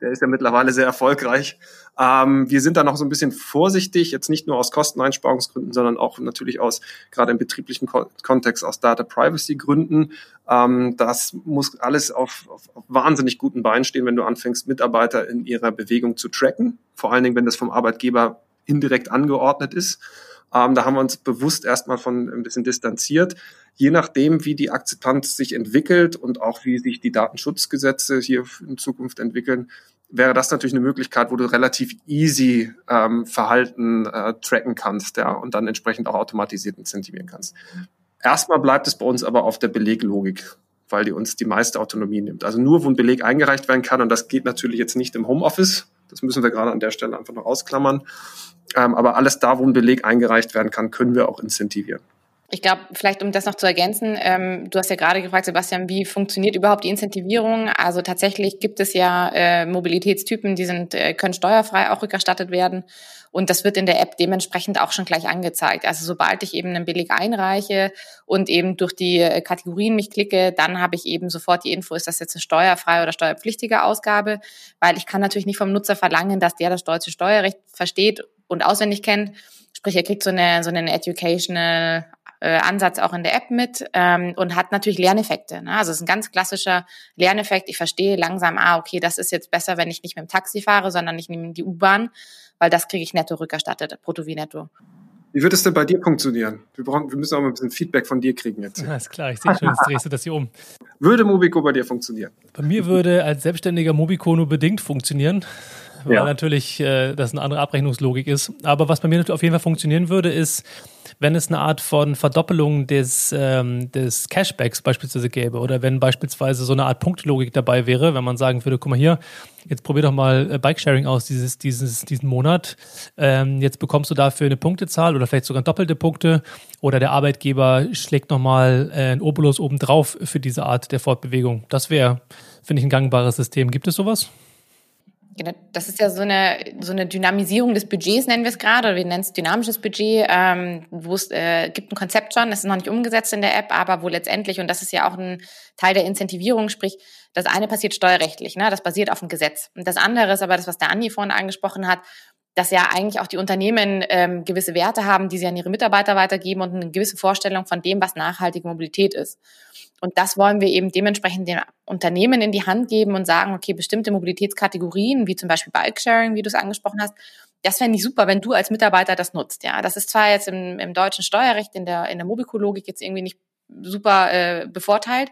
Der ist ja mittlerweile sehr erfolgreich. Wir sind da noch so ein bisschen vorsichtig, jetzt nicht nur aus Kosteneinsparungsgründen, sondern auch natürlich aus, gerade im betrieblichen Kontext, aus Data-Privacy-Gründen. Das muss alles auf wahnsinnig guten Beinen stehen, wenn du anfängst, Mitarbeiter in ihrer Bewegung zu tracken. Vor allen Dingen, wenn das vom Arbeitgeber indirekt angeordnet ist. Da haben wir uns bewusst erstmal von ein bisschen distanziert. Je nachdem, wie die Akzeptanz sich entwickelt und auch wie sich die Datenschutzgesetze hier in Zukunft entwickeln, wäre das natürlich eine Möglichkeit, wo du relativ easy Verhalten tracken kannst, ja, und dann entsprechend auch automatisiert incentivieren kannst. Erstmal bleibt es bei uns aber auf der Beleglogik, weil die uns die meiste Autonomie nimmt. Also nur, wo ein Beleg eingereicht werden kann, und das geht natürlich jetzt nicht im Homeoffice, das müssen wir gerade an der Stelle einfach noch ausklammern. Aber alles da, wo ein Beleg eingereicht werden kann, können wir auch incentivieren. Ich glaube, vielleicht um das noch zu ergänzen, du hast ja gerade gefragt, Sebastian, wie funktioniert überhaupt die Incentivierung? Also tatsächlich gibt es ja Mobilitätstypen, die können steuerfrei auch rückerstattet werden. Und das wird in der App dementsprechend auch schon gleich angezeigt. Also sobald ich eben einen Beleg einreiche und eben durch die Kategorien mich klicke, dann habe ich eben sofort die Info, ist das jetzt eine steuerfreie oder steuerpflichtige Ausgabe? Weil ich kann natürlich nicht vom Nutzer verlangen, dass der das deutsche Steuerrecht versteht und auswendig kennt. Sprich, er kriegt so eine educational Ansatz auch in der App mit und hat natürlich Lerneffekte. Ne? Also es ist ein ganz klassischer Lerneffekt. Ich verstehe langsam, okay, das ist jetzt besser, wenn ich nicht mit dem Taxi fahre, sondern ich nehme die U-Bahn, weil das kriege ich netto rückerstattet, brutto wie netto. Wie wird es denn bei dir funktionieren? Wir müssen auch mal ein bisschen Feedback von dir kriegen jetzt. Ja, ist klar, ich sehe schon, jetzt drehst du das hier um. Würde Mobiko bei dir funktionieren? Bei mir würde als Selbstständiger Mobiko nur bedingt funktionieren, weil natürlich das eine andere Abrechnungslogik ist. Aber was bei mir auf jeden Fall funktionieren würde, ist, wenn es eine Art von Verdoppelung des Cashbacks beispielsweise gäbe oder wenn beispielsweise so eine Art Punktelogik dabei wäre, wenn man sagen würde, guck mal hier, jetzt probier doch mal Bikesharing aus diesen Monat, jetzt bekommst du dafür eine Punktezahl oder vielleicht sogar doppelte Punkte oder der Arbeitgeber schlägt nochmal einen Obolus obendrauf für diese Art der Fortbewegung. Das wäre, finde ich, ein gangbares System. Gibt es sowas? Genau, das ist ja so eine Dynamisierung des Budgets, nennen wir es gerade, oder wir nennen es dynamisches Budget, wo es gibt ein Konzept schon, das ist noch nicht umgesetzt in der App, aber wo letztendlich, und das ist ja auch ein Teil der Incentivierung, sprich, das eine passiert steuerrechtlich, ne, das basiert auf dem Gesetz. Und das andere ist aber das, was der Andi vorhin angesprochen hat, dass ja eigentlich auch die Unternehmen gewisse Werte haben, die sie an ihre Mitarbeiter weitergeben und eine gewisse Vorstellung von dem, was nachhaltige Mobilität ist. Und das wollen wir eben dementsprechend den Unternehmen in die Hand geben und sagen, okay, bestimmte Mobilitätskategorien, wie zum Beispiel Bikesharing, wie du es angesprochen hast, das wäre nicht super, wenn du als Mitarbeiter das nutzt. Ja, das ist zwar jetzt im deutschen Steuerrecht, in der Mobiko-Logik jetzt irgendwie nicht super bevorteilt,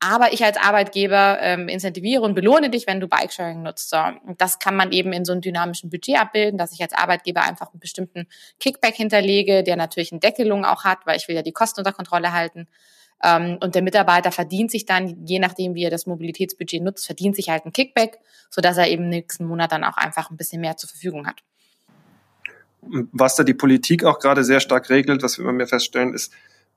aber ich als Arbeitgeber incentiviere und belohne dich, wenn du Bikesharing nutzt. So. Und das kann man eben in so einem dynamischen Budget abbilden, dass ich als Arbeitgeber einfach einen bestimmten Kickback hinterlege, der natürlich eine Deckelung auch hat, weil ich will ja die Kosten unter Kontrolle halten. Und der Mitarbeiter verdient sich dann, je nachdem wie er das Mobilitätsbudget nutzt, verdient sich halt einen Kickback, sodass er eben nächsten Monat dann auch einfach ein bisschen mehr zur Verfügung hat. Was da die Politik auch gerade sehr stark regelt, was wir immer mehr feststellen, ist,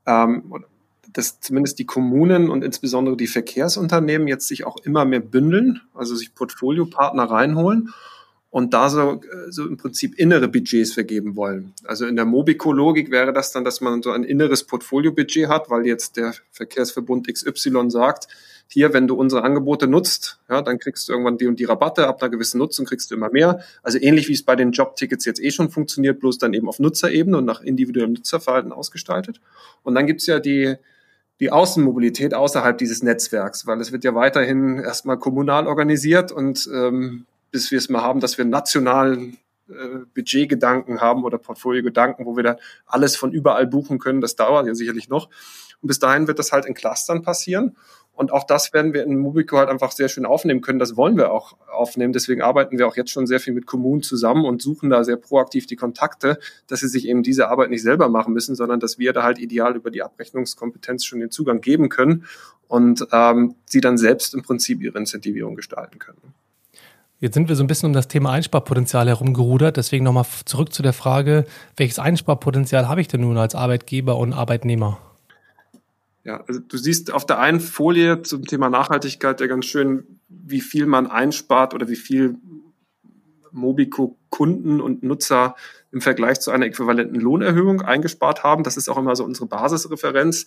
dass zumindest die Kommunen und insbesondere die Verkehrsunternehmen jetzt sich auch immer mehr bündeln, also sich Portfoliopartner reinholen und da so im Prinzip innere Budgets vergeben wollen. Also in der Mobiko-Logik wäre das dann, dass man so ein inneres Portfolio-Budget hat, weil jetzt der Verkehrsverbund XY sagt, hier, wenn du unsere Angebote nutzt, ja, dann kriegst du irgendwann die und die Rabatte, ab einer gewissen Nutzung kriegst du immer mehr. Also ähnlich wie es bei den Jobtickets jetzt eh schon funktioniert, bloß dann eben auf Nutzerebene und nach individuellem Nutzerverhalten ausgestaltet. Und dann gibt's ja die Außenmobilität außerhalb dieses Netzwerks, weil es wird ja weiterhin erstmal kommunal organisiert und bis wir es mal haben, dass wir nationalen Budgetgedanken haben oder Portfoliogedanken, wo wir dann alles von überall buchen können, das dauert ja sicherlich noch. Und bis dahin wird das halt in Clustern passieren. Und auch das werden wir in Mobiko halt einfach sehr schön aufnehmen können. Das wollen wir auch aufnehmen. Deswegen arbeiten wir auch jetzt schon sehr viel mit Kommunen zusammen und suchen da sehr proaktiv die Kontakte, dass sie sich eben diese Arbeit nicht selber machen müssen, sondern dass wir da halt ideal über die Abrechnungskompetenz schon den Zugang geben können und sie dann selbst im Prinzip ihre Incentivierung gestalten können. Jetzt sind wir so ein bisschen um das Thema Einsparpotenzial herumgerudert. Deswegen nochmal zurück zu der Frage, welches Einsparpotenzial habe ich denn nun als Arbeitgeber und Arbeitnehmer? Ja, also du siehst auf der einen Folie zum Thema Nachhaltigkeit ja ganz schön, wie viel man einspart oder wie viel Mobiko-Kunden und Nutzer im Vergleich zu einer äquivalenten Lohnerhöhung eingespart haben. Das ist auch immer so unsere Basisreferenz.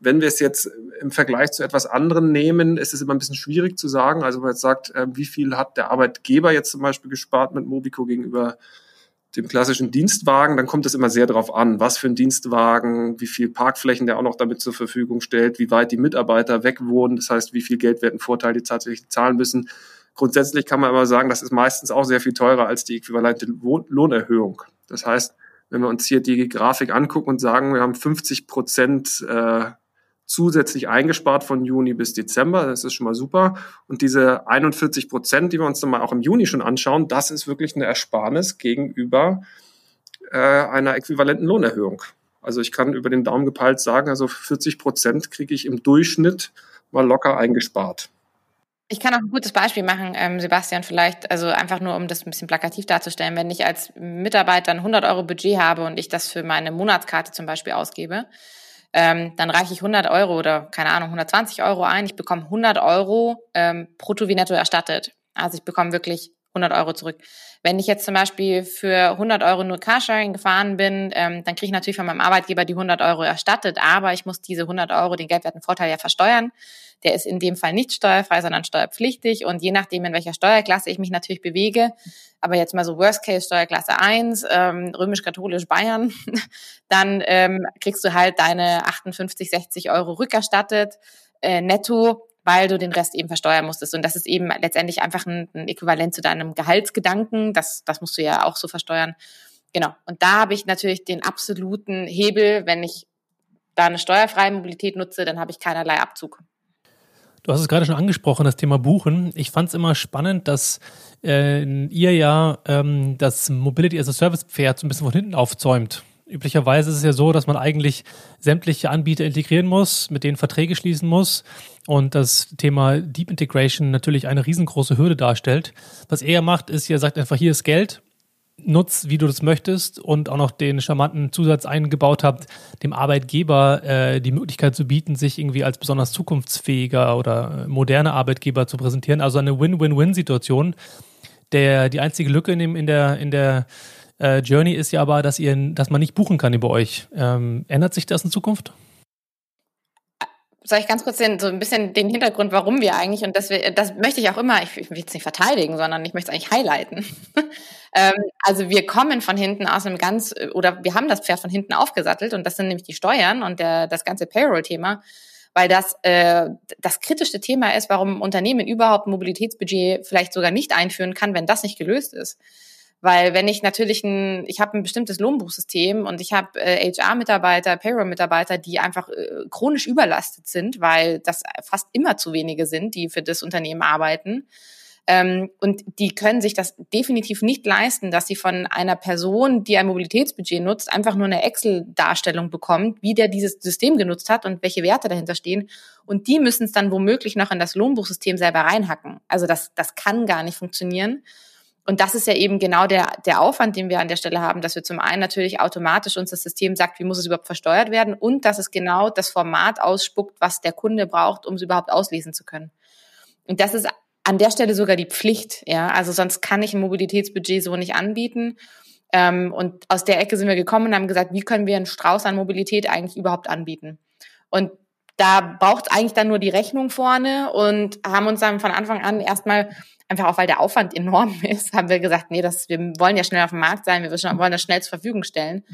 Wenn wir es jetzt im Vergleich zu etwas anderem nehmen, ist es immer ein bisschen schwierig zu sagen. Also wenn man jetzt sagt, wie viel hat der Arbeitgeber jetzt zum Beispiel gespart mit Mobiko gegenüber dem klassischen Dienstwagen, dann kommt es immer sehr darauf an, was für ein Dienstwagen, wie viel Parkflächen der auch noch damit zur Verfügung stellt, wie weit die Mitarbeiter weg wohnen, das heißt, wie viel Geld werden Vorteile, die tatsächlich zahlen müssen. Grundsätzlich kann man immer sagen, das ist meistens auch sehr viel teurer als die äquivalente Lohnerhöhung. Das heißt, wenn wir uns hier die Grafik angucken und sagen, wir haben 50% zusätzlich eingespart von Juni bis Dezember, das ist schon mal super. Und diese 41%, die wir uns dann mal auch im Juni schon anschauen, das ist wirklich eine Ersparnis gegenüber einer äquivalenten Lohnerhöhung. Also ich kann über den Daumen gepeilt sagen, also 40% kriege ich im Durchschnitt mal locker eingespart. Ich kann auch ein gutes Beispiel machen, Sebastian, vielleicht, also einfach nur, um das ein bisschen plakativ darzustellen. Wenn ich als Mitarbeiter ein 100 € Budget habe und ich das für meine Monatskarte zum Beispiel ausgebe, dann reiche ich 100 € oder, keine Ahnung, 120 € ein. Ich bekomme 100 € brutto wie netto erstattet. Also ich bekomme wirklich 100 € zurück. Wenn ich jetzt zum Beispiel für 100 € nur Carsharing gefahren bin, dann kriege ich natürlich von meinem Arbeitgeber die 100 € erstattet, aber ich muss diese 100 €, den geldwerten Vorteil ja versteuern. Der ist in dem Fall nicht steuerfrei, sondern steuerpflichtig und je nachdem, in welcher Steuerklasse ich mich natürlich bewege, aber jetzt mal so Worst-Case Steuerklasse 1, römisch-katholisch Bayern, dann kriegst du halt deine 58, 60 € rückerstattet netto, weil du den Rest eben versteuern musstest. Und das ist eben letztendlich einfach ein Äquivalent zu deinem Gehaltsgedanken, das musst du ja auch so versteuern. Genau, und da habe ich natürlich den absoluten Hebel, wenn ich da eine steuerfreie Mobilität nutze, dann habe ich keinerlei Abzug. Du hast es gerade schon angesprochen, das Thema Buchen. Ich fand es immer spannend, dass ihr ja das Mobility as a Service Pferd so ein bisschen von hinten aufzäumt. Üblicherweise ist es ja so, dass man eigentlich sämtliche Anbieter integrieren muss, mit denen Verträge schließen muss und das Thema Deep Integration natürlich eine riesengroße Hürde darstellt. Was er macht, ist, er sagt einfach, hier ist Geld, nutz, wie du das möchtest, und auch noch den charmanten Zusatz eingebaut habt, dem Arbeitgeber die Möglichkeit zu bieten, sich irgendwie als besonders zukunftsfähiger oder moderner Arbeitgeber zu präsentieren. Also eine Win-Win-Win-Situation. Die einzige Lücke in der Journey ist ja aber, dass man nicht buchen kann über euch. Ändert sich das in Zukunft? Soll ich ganz kurz so ein bisschen den Hintergrund, warum wir eigentlich, und das möchte ich auch immer, ich will es nicht verteidigen, sondern ich möchte es eigentlich highlighten. Also wir kommen von hinten aus einem wir haben das Pferd von hinten aufgesattelt, und das sind nämlich die Steuern und das ganze Payroll-Thema, weil das das kritischste Thema ist, warum Unternehmen überhaupt ein Mobilitätsbudget vielleicht sogar nicht einführen kann, wenn das nicht gelöst ist. Weil wenn ich natürlich ich habe ein bestimmtes Lohnbuchsystem und ich habe HR-Mitarbeiter, Payroll-Mitarbeiter, die einfach chronisch überlastet sind, weil das fast immer zu wenige sind, die für das Unternehmen arbeiten. Und die können sich das definitiv nicht leisten, dass sie von einer Person, die ein Mobilitätsbudget nutzt, einfach nur eine Excel-Darstellung bekommt, wie der dieses System genutzt hat und welche Werte dahinter stehen. Und die müssen es dann womöglich noch in das Lohnbuchsystem selber reinhacken. Also das kann gar nicht funktionieren. Und das ist ja eben genau der Aufwand, den wir an der Stelle haben, dass wir zum einen natürlich automatisch uns das System sagt, wie muss es überhaupt versteuert werden, und dass es genau das Format ausspuckt, was der Kunde braucht, um es überhaupt auslesen zu können. Und das ist an der Stelle sogar die Pflicht, ja. Also sonst kann ich ein Mobilitätsbudget so nicht anbieten. Und aus der Ecke sind wir gekommen und haben gesagt, wie können wir einen Strauß an Mobilität eigentlich überhaupt anbieten? Und da braucht es eigentlich dann nur die Rechnung vorne, und haben uns dann von Anfang an erstmal, einfach auch weil der Aufwand enorm ist, haben wir gesagt, wir wollen ja schnell auf dem Markt sein, wir wollen das schnell zur Verfügung stellen,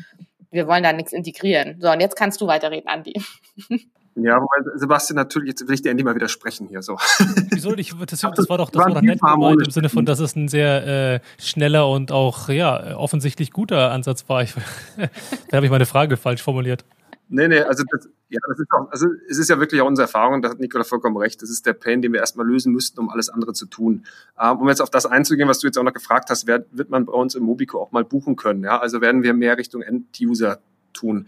wir wollen da nichts integrieren. So, und jetzt kannst du weiterreden, Andi. Ja, wobei Sebastian natürlich, jetzt will ich dir endlich mal widersprechen hier. So. Wieso? Das war doch nett gemeint, im Sinne von, dass es ein sehr schneller und auch offensichtlich guter Ansatz war. Da habe ich meine Frage falsch formuliert. Nee, also es ist ja wirklich auch unsere Erfahrung, da hat Nicola vollkommen recht, das ist der Pain, den wir erstmal lösen müssten, um alles andere zu tun. Um jetzt auf das einzugehen, was du jetzt auch noch gefragt hast, wird man bei uns im Mobiko auch mal buchen können? Ja? Also werden wir mehr Richtung End-User tun.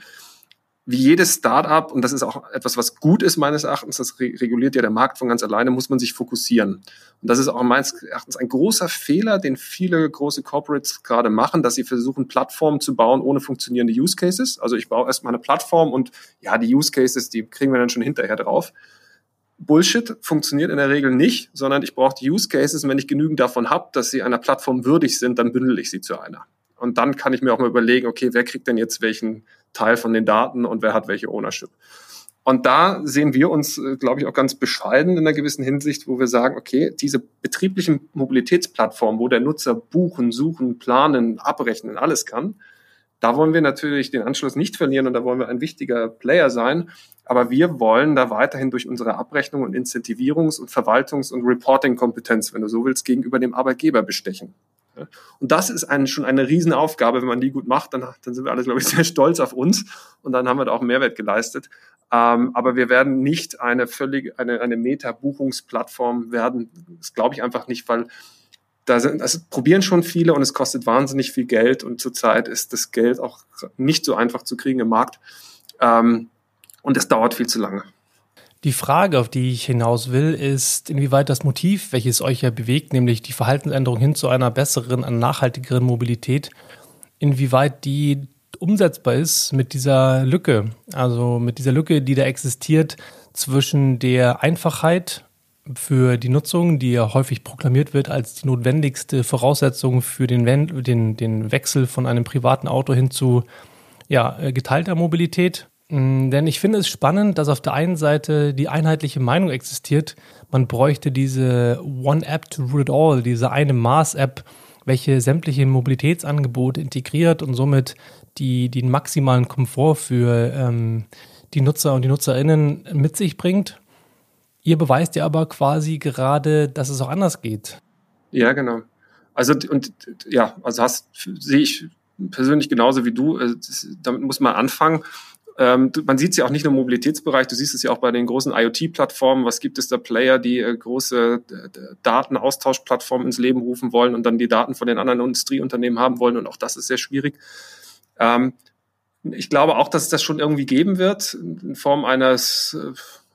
Wie jedes Start-up, und das ist auch etwas, was gut ist meines Erachtens, das reguliert ja der Markt von ganz alleine, muss man sich fokussieren. Und das ist auch meines Erachtens ein großer Fehler, den viele große Corporates gerade machen, dass sie versuchen, Plattformen zu bauen ohne funktionierende Use Cases. Also ich baue erstmal eine Plattform und die Use Cases, die kriegen wir dann schon hinterher drauf. Bullshit, funktioniert in der Regel nicht, sondern ich brauche die Use Cases, und wenn ich genügend davon habe, dass sie einer Plattform würdig sind, dann bündel ich sie zu einer. Und dann kann ich mir auch mal überlegen, okay, wer kriegt denn jetzt welchen Teil von den Daten und wer hat welche Ownership? Und da sehen wir uns, glaube ich, auch ganz bescheiden in einer gewissen Hinsicht, wo wir sagen, okay, diese betrieblichen Mobilitätsplattformen, wo der Nutzer buchen, suchen, planen, abrechnen, alles kann, da wollen wir natürlich den Anschluss nicht verlieren, und da wollen wir ein wichtiger Player sein. Aber wir wollen da weiterhin durch unsere Abrechnung und Incentivierungs- und Verwaltungs- und Reporting-Kompetenz, wenn du so willst, gegenüber dem Arbeitgeber bestechen. Und das ist schon eine Riesenaufgabe. Wenn man die gut macht, dann sind wir alle, glaube ich, sehr stolz auf uns, und dann haben wir da auch Mehrwert geleistet. Aber wir werden nicht eine Meta-Buchungsplattform werden. Das glaube ich einfach nicht, weil das probieren schon viele und es kostet wahnsinnig viel Geld, und zurzeit ist das Geld auch nicht so einfach zu kriegen im Markt. Und es dauert viel zu lange. Die Frage, auf die ich hinaus will, ist, inwieweit das Motiv, welches euch ja bewegt, nämlich die Verhaltensänderung hin zu einer besseren, einer nachhaltigeren Mobilität, inwieweit die umsetzbar ist mit dieser Lücke. Also mit dieser Lücke, die da existiert zwischen der Einfachheit für die Nutzung, die ja häufig proklamiert wird als die notwendigste Voraussetzung für den Wechsel von einem privaten Auto hin zu geteilter Mobilität. Denn ich finde es spannend, dass auf der einen Seite die einheitliche Meinung existiert, man bräuchte diese One-App to Rule It All, diese eine Maß-App, welche sämtliche Mobilitätsangebote integriert und somit den maximalen Komfort für die Nutzer und die NutzerInnen mit sich bringt. Ihr beweist ja aber quasi gerade, dass es auch anders geht. Ja, genau. Sehe ich persönlich genauso wie du. Damit muss man anfangen. Man sieht es ja auch nicht nur im Mobilitätsbereich, du siehst es ja auch bei den großen IoT-Plattformen. Was gibt es da Player, die große Datenaustauschplattformen ins Leben rufen wollen und dann die Daten von den anderen Industrieunternehmen haben wollen? Und auch das ist sehr schwierig. Ich glaube auch, dass es das schon irgendwie geben wird,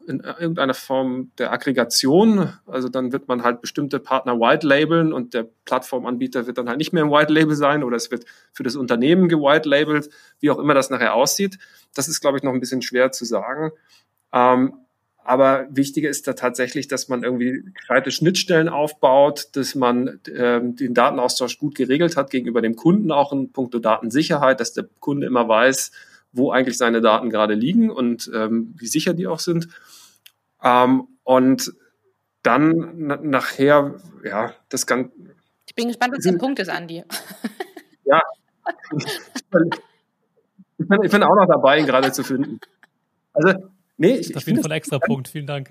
in irgendeiner Form der Aggregation. Also dann wird man halt bestimmte Partner white labeln und der Plattformanbieter wird dann halt nicht mehr im White Label sein oder es wird für das Unternehmen gewhite labelt, wie auch immer das nachher aussieht. Das ist, glaube ich, noch ein bisschen schwer zu sagen. Aber wichtiger ist da tatsächlich, dass man irgendwie gescheite Schnittstellen aufbaut, dass man den Datenaustausch gut geregelt hat gegenüber dem Kunden, auch in puncto Datensicherheit, dass der Kunde immer weiß, wo eigentlich seine Daten gerade liegen und wie sicher die auch sind. Und dann nachher, ja, das kann... Ich bin gespannt, was der Punkt ist, Andi. Ja, ich bin auch noch dabei, ihn gerade zu finden. Also... Nee, ich finde von extra Punkt. Vielen Dank.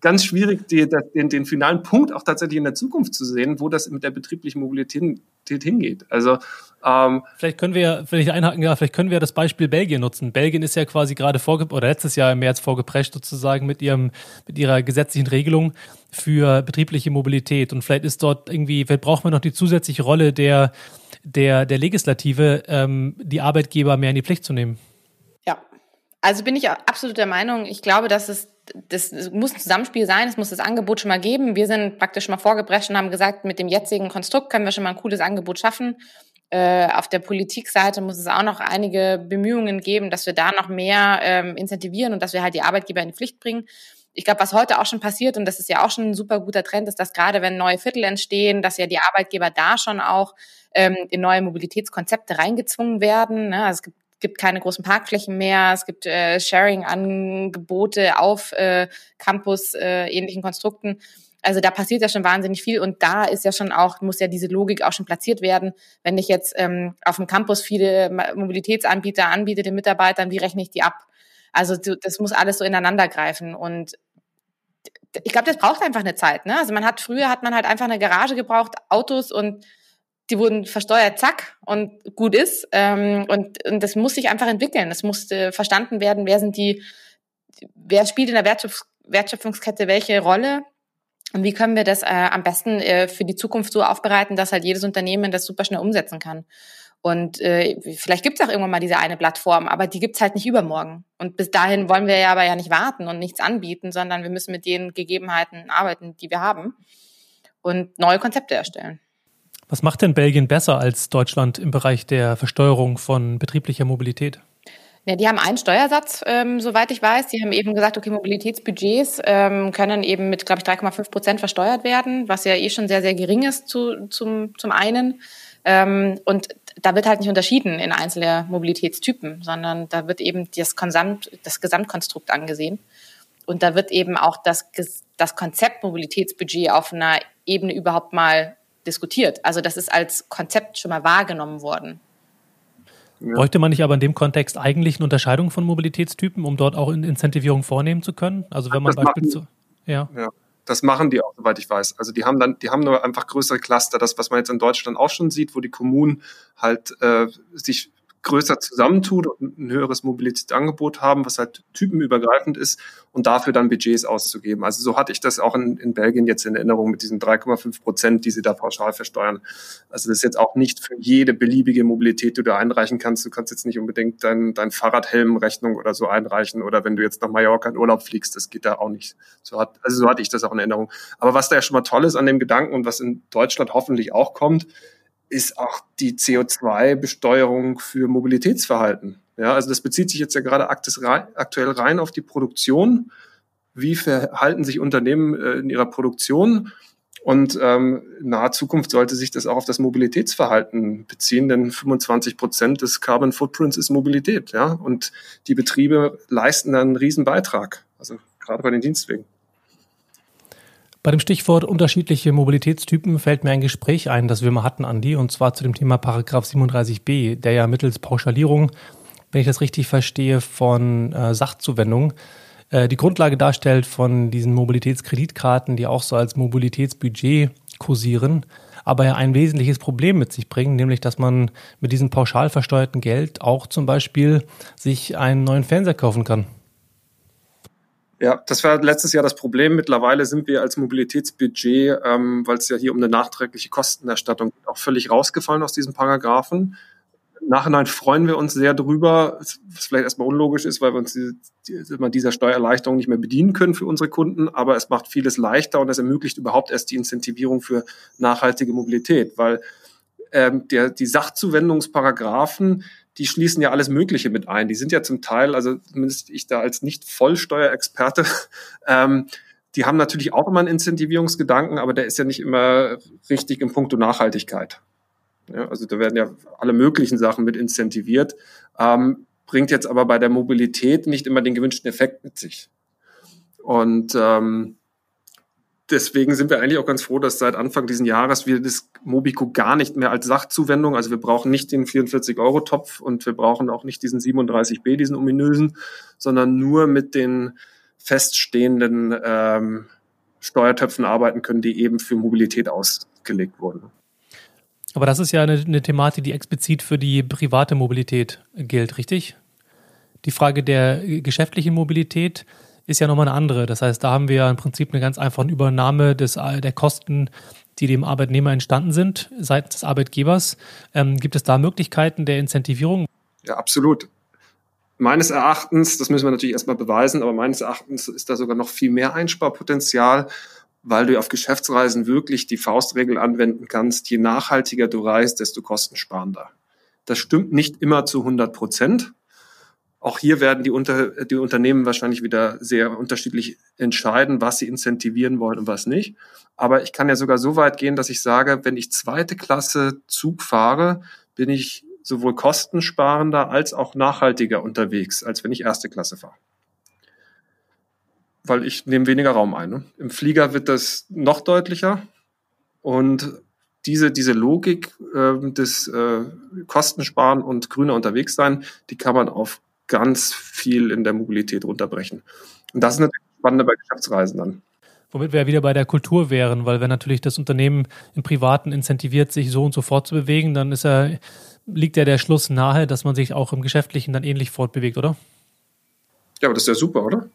Ganz schwierig, den finalen Punkt auch tatsächlich in der Zukunft zu sehen, wo das mit der betrieblichen Mobilität hingeht. Also vielleicht können wir das Beispiel Belgien nutzen. Belgien ist ja quasi gerade letztes Jahr im März vorgeprescht sozusagen mit ihrer gesetzlichen Regelung für betriebliche Mobilität. Und vielleicht ist dort vielleicht braucht man noch die zusätzliche Rolle der Legislative, die Arbeitgeber mehr in die Pflicht zu nehmen. Ja. Also bin ich absolut der Meinung, ich glaube, dass das muss ein Zusammenspiel sein, es muss das Angebot schon mal geben. Wir sind praktisch schon mal vorgeprescht und haben gesagt, mit dem jetzigen Konstrukt können wir schon mal ein cooles Angebot schaffen. Auf der Politikseite muss es auch noch einige Bemühungen geben, dass wir da noch mehr incentivieren und dass wir halt die Arbeitgeber in die Pflicht bringen. Ich glaube, was heute auch schon passiert, und das ist ja auch schon ein super guter Trend, ist, dass gerade wenn neue Viertel entstehen, dass ja die Arbeitgeber da schon auch in neue Mobilitätskonzepte reingezwungen werden. Ne? Also es gibt keine großen Parkflächen mehr, es gibt Sharing-Angebote auf Campus-ähnlichen Konstrukten. Also da passiert ja schon wahnsinnig viel und da ist ja schon auch, muss ja diese Logik auch schon platziert werden. Wenn ich jetzt auf dem Campus viele Mobilitätsanbieter anbiete den Mitarbeitern, wie rechne ich die ab? Also das muss alles so ineinander greifen und ich glaube, das braucht einfach eine Zeit. Ne? Also früher hat man halt einfach eine Garage gebraucht, Autos und die wurden versteuert, zack, und gut ist. Und das muss sich einfach entwickeln. Das musste verstanden werden, wer spielt in der Wertschöpfungskette welche Rolle und wie können wir das am besten für die Zukunft so aufbereiten, dass halt jedes Unternehmen das super schnell umsetzen kann. Und vielleicht gibt es auch irgendwann mal diese eine Plattform, aber die gibt es halt nicht übermorgen. Und bis dahin wollen wir ja aber ja nicht warten und nichts anbieten, sondern wir müssen mit den Gegebenheiten arbeiten, die wir haben und neue Konzepte erstellen. Was macht denn Belgien besser als Deutschland im Bereich der Versteuerung von betrieblicher Mobilität? Ja, die haben einen Steuersatz, soweit ich weiß. Die haben eben gesagt, okay, Mobilitätsbudgets können eben mit, glaube ich, 3,5% versteuert werden, was ja eh schon sehr, sehr gering ist zum einen. Und da wird halt nicht unterschieden in einzelne Mobilitätstypen, sondern da wird eben das Gesamtkonstrukt angesehen. Und da wird eben auch das Konzept Mobilitätsbudget auf einer Ebene überhaupt mal diskutiert. Also das ist als Konzept schon mal wahrgenommen worden. Ja. Bräuchte man nicht aber in dem Kontext eigentlich eine Unterscheidung von Mobilitätstypen, um dort auch eine Incentivierung vornehmen zu können? Also wenn man beispielsweise... Ja, das machen die auch, soweit ich weiß. Also die haben nur einfach größere Cluster, das, was man jetzt in Deutschland auch schon sieht, wo die Kommunen halt sich größer zusammentut und ein höheres Mobilitätsangebot haben, was halt typenübergreifend ist und dafür dann Budgets auszugeben. Also so hatte ich das auch in Belgien jetzt in Erinnerung mit diesen 3,5%, die sie da pauschal versteuern. Also das ist jetzt auch nicht für jede beliebige Mobilität, die du einreichen kannst. Du kannst jetzt nicht unbedingt dein Fahrradhelmrechnung oder so einreichen oder wenn du jetzt nach Mallorca in Urlaub fliegst, das geht da auch nicht. So hatte ich das auch in Erinnerung. Aber was da ja schon mal toll ist an dem Gedanken und was in Deutschland hoffentlich auch kommt, ist auch die CO2-Besteuerung für Mobilitätsverhalten. Ja, also das bezieht sich jetzt ja gerade aktuell rein auf die Produktion. Wie verhalten sich Unternehmen in ihrer Produktion? Und in naher Zukunft sollte sich das auch auf das Mobilitätsverhalten beziehen, denn 25% des Carbon Footprints ist Mobilität. Ja, und die Betriebe leisten dann einen riesen Beitrag, also gerade bei den Dienstwegen. Bei dem Stichwort unterschiedliche Mobilitätstypen fällt mir ein Gespräch ein, das wir mal hatten, Andi, und zwar zu dem Thema Paragraph 37b, der ja mittels Pauschalierung, wenn ich das richtig verstehe, von Sachzuwendung die Grundlage darstellt von diesen Mobilitätskreditkarten, die auch so als Mobilitätsbudget kursieren, aber ja ein wesentliches Problem mit sich bringen, nämlich dass man mit diesem pauschal versteuerten Geld auch zum Beispiel sich einen neuen Fernseher kaufen kann. Ja, das war letztes Jahr das Problem. Mittlerweile sind wir als Mobilitätsbudget, weil es ja hier um eine nachträgliche Kostenerstattung geht, auch völlig rausgefallen aus diesen Paragraphen. Im Nachhinein freuen wir uns sehr drüber, was vielleicht erstmal unlogisch ist, weil wir uns dieser Steuererleichterung nicht mehr bedienen können für unsere Kunden, aber es macht vieles leichter und es ermöglicht überhaupt erst die Incentivierung für nachhaltige Mobilität, weil die Sachzuwendungsparagraphen, die schließen ja alles Mögliche mit ein. Die sind ja zum Teil, also zumindest ich da als Nicht-Vollsteuerexperte, die haben natürlich auch immer einen Incentivierungsgedanken, aber der ist ja nicht immer richtig im Punkto Nachhaltigkeit. Ja, also da werden ja alle möglichen Sachen mit incentiviert, bringt jetzt aber bei der Mobilität nicht immer den gewünschten Effekt mit sich. Und deswegen sind wir eigentlich auch ganz froh, dass seit Anfang diesen Jahres wir das Mobiko gar nicht mehr als Sachzuwendung, also wir brauchen nicht den 44-Euro-Topf und wir brauchen auch nicht diesen 37b, diesen ominösen, sondern nur mit den feststehenden Steuertöpfen arbeiten können, die eben für Mobilität ausgelegt wurden. Aber das ist ja eine Thematik, die explizit für die private Mobilität gilt, richtig? Die Frage der geschäftlichen Mobilität ist ja nochmal eine andere. Das heißt, da haben wir ja im Prinzip eine ganz einfache Übernahme der Kosten, die dem Arbeitnehmer entstanden sind, seitens des Arbeitgebers. Gibt es da Möglichkeiten der Incentivierung? Ja, absolut. Meines Erachtens, das müssen wir natürlich erstmal beweisen, aber meines Erachtens ist da sogar noch viel mehr Einsparpotenzial, weil du auf Geschäftsreisen wirklich die Faustregel anwenden kannst, je nachhaltiger du reist, desto kostensparender. Das stimmt nicht immer zu 100%. Auch hier werden die Unternehmen wahrscheinlich wieder sehr unterschiedlich entscheiden, was sie incentivieren wollen und was nicht. Aber ich kann ja sogar so weit gehen, dass ich sage, wenn ich zweite Klasse Zug fahre, bin ich sowohl kostensparender als auch nachhaltiger unterwegs, als wenn ich erste Klasse fahre. Weil ich nehme weniger Raum ein. Ne? Im Flieger wird das noch deutlicher und diese Logik des Kostensparen und grüner unterwegs sein, die kann man auf ganz viel in der Mobilität runterbrechen. Und das ist natürlich spannend bei Geschäftsreisen dann. Womit wir ja wieder bei der Kultur wären, weil wenn natürlich das Unternehmen im Privaten incentiviert, sich so und so fortzubewegen, dann liegt ja der Schluss nahe, dass man sich auch im Geschäftlichen dann ähnlich fortbewegt, oder? Ja, aber das ist ja super, oder?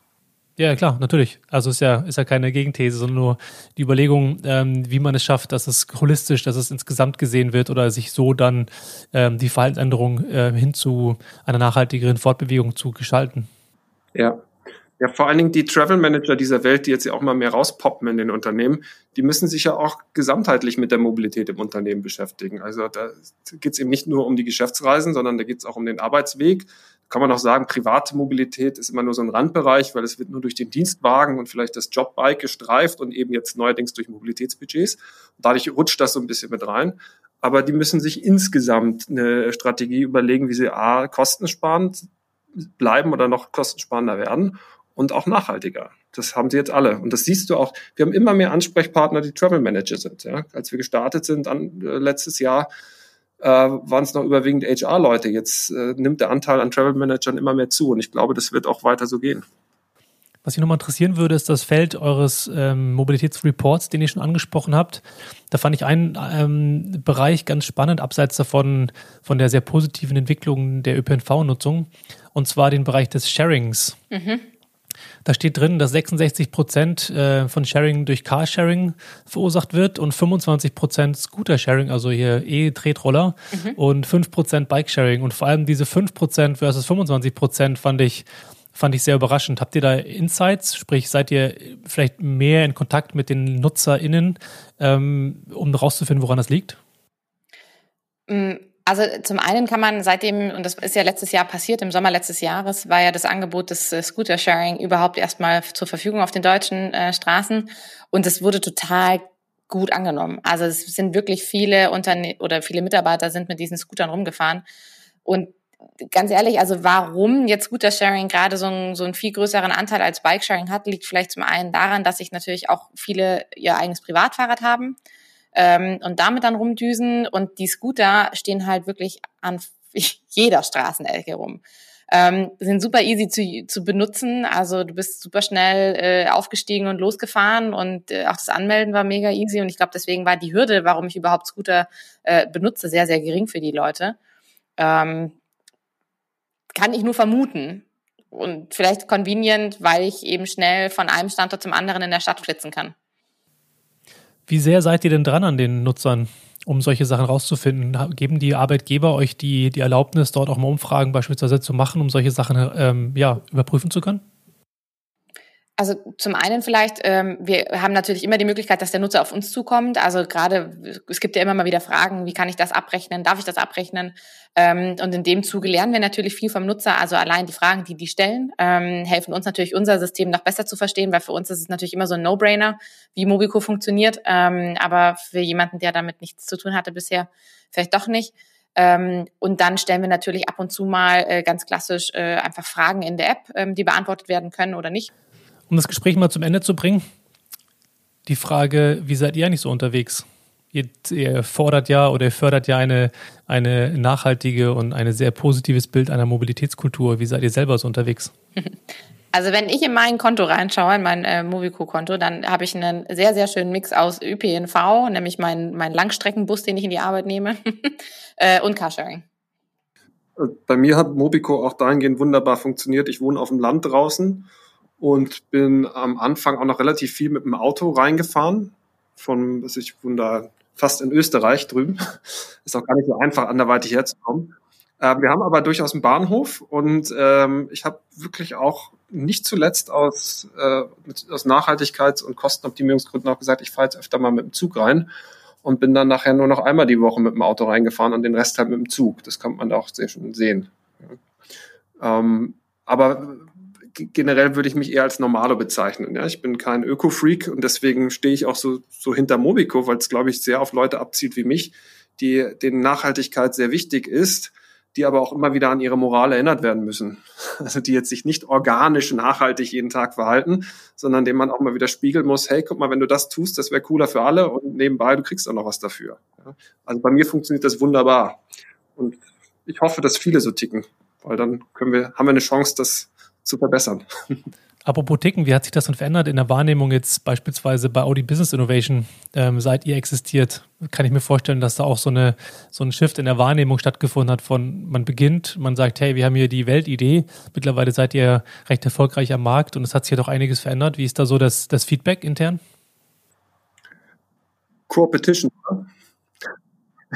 Ja, klar, natürlich. Also ist ja keine Gegenthese, sondern nur die Überlegung, wie man es schafft, dass es holistisch, dass es insgesamt gesehen wird oder sich so dann die Verhaltensänderung hin zu einer nachhaltigeren Fortbewegung zu gestalten. Ja, vor allen Dingen die Travel Manager dieser Welt, die jetzt ja auch mal mehr rauspoppen in den Unternehmen, die müssen sich ja auch gesamtheitlich mit der Mobilität im Unternehmen beschäftigen. Also da geht es eben nicht nur um die Geschäftsreisen, sondern da geht es auch um den Arbeitsweg. Kann man auch sagen, private Mobilität ist immer nur so ein Randbereich, weil es wird nur durch den Dienstwagen und vielleicht das Jobbike gestreift und eben jetzt neuerdings durch Mobilitätsbudgets. Dadurch rutscht das so ein bisschen mit rein. Aber die müssen sich insgesamt eine Strategie überlegen, wie sie a, kostensparend bleiben oder noch kostensparender werden und auch nachhaltiger. Das haben sie jetzt alle. Und das siehst du auch. Wir haben immer mehr Ansprechpartner, die Travel Manager sind. Ja? Als wir gestartet sind letztes Jahr, waren es noch überwiegend HR-Leute. Jetzt nimmt der Anteil an Travel-Managern immer mehr zu und ich glaube, das wird auch weiter so gehen. Was mich nochmal interessieren würde, ist das Feld eures Mobilitätsreports, den ihr schon angesprochen habt. Da fand ich einen Bereich ganz spannend, abseits davon von der sehr positiven Entwicklung der ÖPNV-Nutzung, und zwar den Bereich des Sharings. Mhm. Da steht drin, dass 66% von Sharing durch Carsharing verursacht wird und 25% Scooter-Sharing, also hier E-Tretroller, und 5% Bike-Sharing. Und vor allem diese 5% versus 25% fand ich sehr überraschend. Habt ihr da Insights? Sprich, seid ihr vielleicht mehr in Kontakt mit den NutzerInnen, um rauszufinden, woran das liegt? Also zum einen kann man seitdem, und das ist ja letztes Jahr passiert, im Sommer letztes Jahres war ja das Angebot des Scooter-Sharing überhaupt erstmal zur Verfügung auf den deutschen Straßen und es wurde total gut angenommen. Also es sind wirklich viele viele Mitarbeiter sind mit diesen Scootern rumgefahren und ganz ehrlich, also warum jetzt Scooter-Sharing gerade so einen viel größeren Anteil als Bike-Sharing hat, liegt vielleicht zum einen daran, dass sich natürlich auch viele ihr eigenes Privatfahrrad haben. Und damit dann rumdüsen und die Scooter stehen halt wirklich an jeder Straßenecke rum. Sind super easy zu benutzen, also du bist super schnell aufgestiegen und losgefahren und auch das Anmelden war mega easy und ich glaube, deswegen war die Hürde, warum ich überhaupt Scooter benutze, sehr, sehr gering für die Leute. Kann ich nur vermuten und vielleicht convenient, weil ich eben schnell von einem Standort zum anderen in der Stadt flitzen kann. Wie sehr seid ihr denn dran an den Nutzern? um solche Sachen rauszufinden? Geben die Arbeitgeber euch die Erlaubnis, dort auch mal Umfragen beispielsweise zu machen, um solche Sachen überprüfen zu können? Also zum einen vielleicht, wir haben natürlich immer die Möglichkeit, dass der Nutzer auf uns zukommt. Also gerade, es gibt ja immer mal wieder Fragen, wie kann ich das abrechnen, darf ich das abrechnen? Und in dem Zuge lernen wir natürlich viel vom Nutzer. Also allein die Fragen, die stellen, helfen uns natürlich, unser System noch besser zu verstehen, weil für uns ist es natürlich immer so ein No-Brainer, wie Mobiko funktioniert. Aber für jemanden, der damit nichts zu tun hatte bisher, vielleicht doch nicht. Und dann stellen wir natürlich ab und zu mal ganz klassisch einfach Fragen in der App, die beantwortet werden können oder nicht. Um das Gespräch mal zum Ende zu bringen, die Frage, wie seid ihr eigentlich so unterwegs? Ihr fordert ja oder ihr fördert ja eine nachhaltige und ein sehr positives Bild einer Mobilitätskultur. Wie seid ihr selber so unterwegs? Also wenn ich in mein Konto reinschaue, in mein Mobiko-Konto, dann habe ich einen sehr, sehr schönen Mix aus ÖPNV, nämlich mein Langstreckenbus, den ich in die Arbeit nehme, und Carsharing. Bei mir hat Mobiko auch dahingehend wunderbar funktioniert. Ich wohne auf dem Land draußen und bin am Anfang auch noch relativ viel mit dem Auto reingefahren. Ich wohne da fast in Österreich drüben. Ist auch gar nicht so einfach, anderweitig herzukommen. Wir haben aber durchaus einen Bahnhof und ich habe wirklich auch nicht zuletzt aus Nachhaltigkeits- und Kostenoptimierungsgründen auch gesagt, ich fahre jetzt öfter mal mit dem Zug rein und bin dann nachher nur noch einmal die Woche mit dem Auto reingefahren und den Rest halt mit dem Zug. Das kann man da auch sehr schön sehen. Ja. Aber generell würde ich mich eher als Normalo bezeichnen. Ja? Ich bin kein Öko-Freak und deswegen stehe ich auch so hinter Mobiko, weil es, glaube ich, sehr auf Leute abzieht wie mich, denen Nachhaltigkeit sehr wichtig ist, die aber auch immer wieder an ihre Moral erinnert werden müssen. Also die jetzt sich nicht organisch nachhaltig jeden Tag verhalten, sondern denen man auch mal wieder spiegeln muss, hey, guck mal, wenn du das tust, das wäre cooler für alle und nebenbei, du kriegst auch noch was dafür. Ja? Also bei mir funktioniert das wunderbar. Und ich hoffe, dass viele so ticken, weil dann haben wir eine Chance, dass zu verbessern. Apropos Ticken, wie hat sich das denn verändert in der Wahrnehmung jetzt beispielsweise bei Audi Business Innovation, seit ihr existiert? Kann ich mir vorstellen, dass da auch so ein Shift in der Wahrnehmung stattgefunden hat von, man sagt, hey, wir haben hier die Weltidee, mittlerweile seid ihr recht erfolgreich am Markt und es hat sich ja doch einiges verändert. Wie ist da so das Feedback intern? Competition.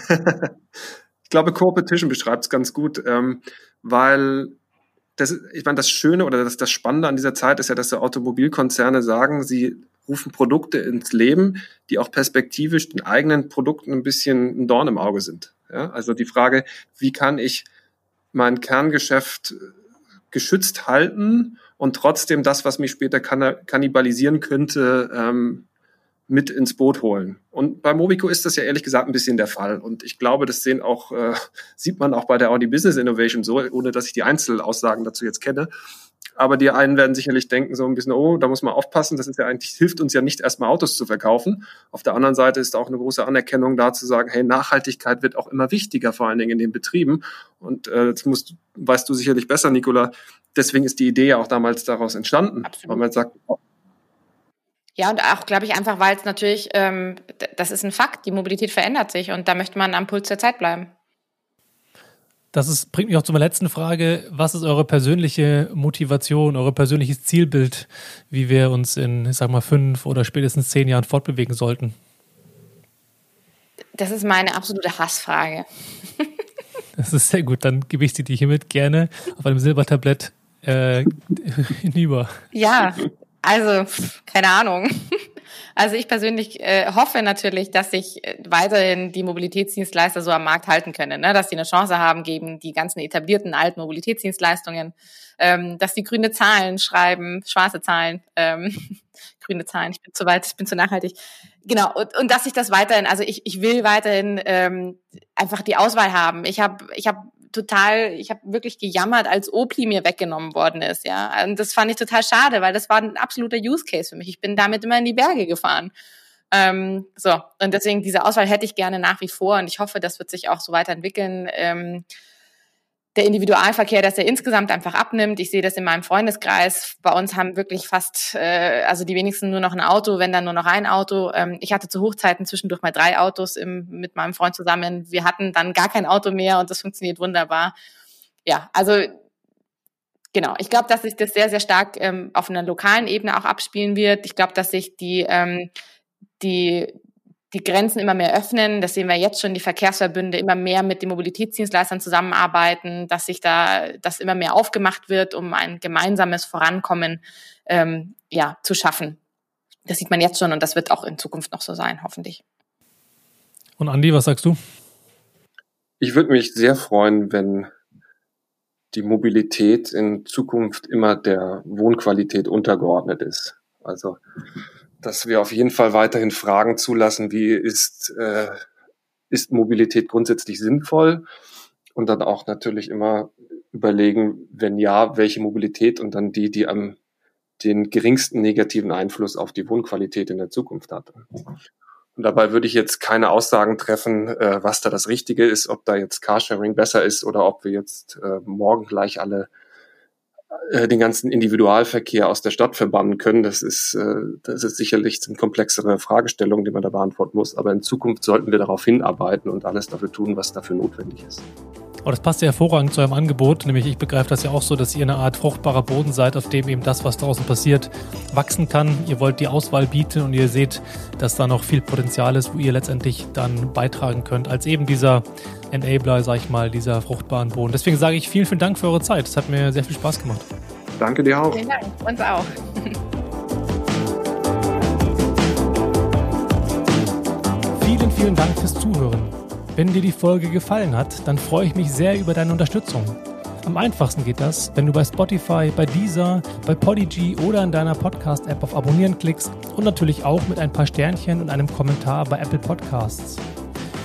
Ich glaube, Competition beschreibt es ganz gut, weil ich meine, das Schöne oder das Spannende an dieser Zeit ist ja, dass die Automobilkonzerne sagen, sie rufen Produkte ins Leben, die auch perspektivisch den eigenen Produkten ein bisschen ein Dorn im Auge sind. Ja, also die Frage, wie kann ich mein Kerngeschäft geschützt halten und trotzdem das, was mich später kannibalisieren könnte, mit ins Boot holen. Und bei Mobiko ist das ja ehrlich gesagt ein bisschen der Fall. Und ich glaube, das sieht man auch bei der Audi Business Innovation so, ohne dass ich die Einzelaussagen dazu jetzt kenne. Aber die einen werden sicherlich denken so ein bisschen, oh, da muss man aufpassen, das ist ja eigentlich, hilft uns ja nicht, erstmal Autos zu verkaufen. Auf der anderen Seite ist auch eine große Anerkennung da zu sagen, hey, Nachhaltigkeit wird auch immer wichtiger, vor allen Dingen in den Betrieben. Und weißt du sicherlich besser, Nicola, deswegen ist die Idee ja auch damals daraus entstanden. Absolut. Weil man sagt, ja, und auch, glaube ich, einfach, weil es natürlich, das ist ein Fakt, die Mobilität verändert sich und da möchte man am Puls der Zeit bleiben. Bringt mich auch zu meiner letzten Frage. Was ist eure persönliche Motivation, euer persönliches Zielbild, wie wir uns in, ich sag mal, 5 oder spätestens 10 Jahren fortbewegen sollten? Das ist meine absolute Hassfrage. Das ist sehr gut, dann gebe ich sie dir hiermit gerne auf einem Silbertablett hinüber. Ja, also, keine Ahnung. Also ich persönlich hoffe natürlich, dass sich weiterhin die Mobilitätsdienstleister so am Markt halten können, ne? Dass die eine Chance haben gegen die ganzen etablierten alten Mobilitätsdienstleistungen, dass die grüne Zahlen schreiben, schwarze Zahlen, grüne Zahlen, ich bin zu nachhaltig. Genau, und dass sich das weiterhin, also ich will weiterhin einfach die Auswahl haben. Ich habe wirklich gejammert, als Opel mir weggenommen worden ist, ja. Und das fand ich total schade, weil das war ein absoluter Use Case für mich. Ich bin damit immer in die Berge gefahren. Und deswegen diese Auswahl hätte ich gerne nach wie vor und ich hoffe, das wird sich auch so weiterentwickeln. Der Individualverkehr, dass er insgesamt einfach abnimmt. Ich sehe das in meinem Freundeskreis. Bei uns haben wirklich fast, die wenigsten nur noch ein Auto, wenn dann nur noch ein Auto. Ich hatte zu Hochzeiten zwischendurch mal 3 Autos mit meinem Freund zusammen. Wir hatten dann gar kein Auto mehr und das funktioniert wunderbar. Ja, also genau. Ich glaube, dass sich das sehr, sehr stark auf einer lokalen Ebene auch abspielen wird. Ich glaube, dass sich die die Grenzen immer mehr öffnen. Das sehen wir jetzt schon, die Verkehrsverbünde immer mehr mit den Mobilitätsdienstleistern zusammenarbeiten, dass sich da das immer mehr aufgemacht wird, um ein gemeinsames Vorankommen zu schaffen. Das sieht man jetzt schon und das wird auch in Zukunft noch so sein, hoffentlich. Und Andi, was sagst du? Ich würde mich sehr freuen, wenn die Mobilität in Zukunft immer der Wohnqualität untergeordnet ist. Also, dass wir auf jeden Fall weiterhin Fragen zulassen, wie ist Mobilität grundsätzlich sinnvoll? Und dann auch natürlich immer überlegen, wenn ja, welche Mobilität und dann die, die am den geringsten negativen Einfluss auf die Wohnqualität in der Zukunft hat. Und dabei würde ich jetzt keine Aussagen treffen, was da das Richtige ist, ob da jetzt Carsharing besser ist oder ob wir jetzt morgen gleich alle den ganzen Individualverkehr aus der Stadt verbannen können. Das ist sicherlich eine komplexere Fragestellung, die man da beantworten muss. Aber in Zukunft sollten wir darauf hinarbeiten und alles dafür tun, was dafür notwendig ist. Aber das passt ja hervorragend zu eurem Angebot, nämlich ich begreife das ja auch so, dass ihr eine Art fruchtbarer Boden seid, auf dem eben das, was draußen passiert, wachsen kann. Ihr wollt die Auswahl bieten und ihr seht, dass da noch viel Potenzial ist, wo ihr letztendlich dann beitragen könnt, als eben dieser Enabler, sag ich mal, dieser fruchtbaren Boden. Deswegen sage ich vielen, vielen Dank für eure Zeit. Es hat mir sehr viel Spaß gemacht. Danke dir auch. Vielen Dank, uns auch. Vielen, vielen Dank fürs Zuhören. Wenn dir die Folge gefallen hat, dann freue ich mich sehr über deine Unterstützung. Am einfachsten geht das, wenn du bei Spotify, bei Deezer, bei Podigy oder in deiner Podcast-App auf Abonnieren klickst und natürlich auch mit ein paar Sternchen und einem Kommentar bei Apple Podcasts.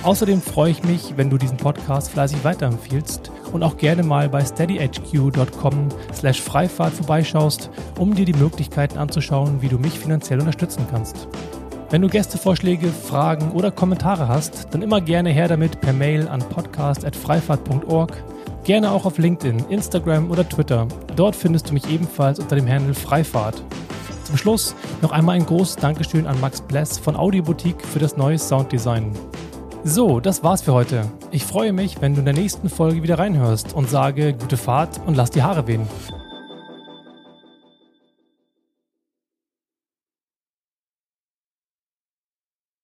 Außerdem freue ich mich, wenn du diesen Podcast fleißig weiterempfiehlst und auch gerne mal bei steadyhq.com/Freifahrt vorbeischaust, um dir die Möglichkeiten anzuschauen, wie du mich finanziell unterstützen kannst. Wenn du Gästevorschläge, Fragen oder Kommentare hast, dann immer gerne her damit per Mail an podcast@freifahrt.org. Gerne auch auf LinkedIn, Instagram oder Twitter. Dort findest du mich ebenfalls unter dem Handle Freifahrt. Zum Schluss noch einmal ein großes Dankeschön an Max Bless von Audi Boutique für das neue Sounddesign. So, das war's für heute. Ich freue mich, wenn du in der nächsten Folge wieder reinhörst und sage, gute Fahrt und lass die Haare wehen.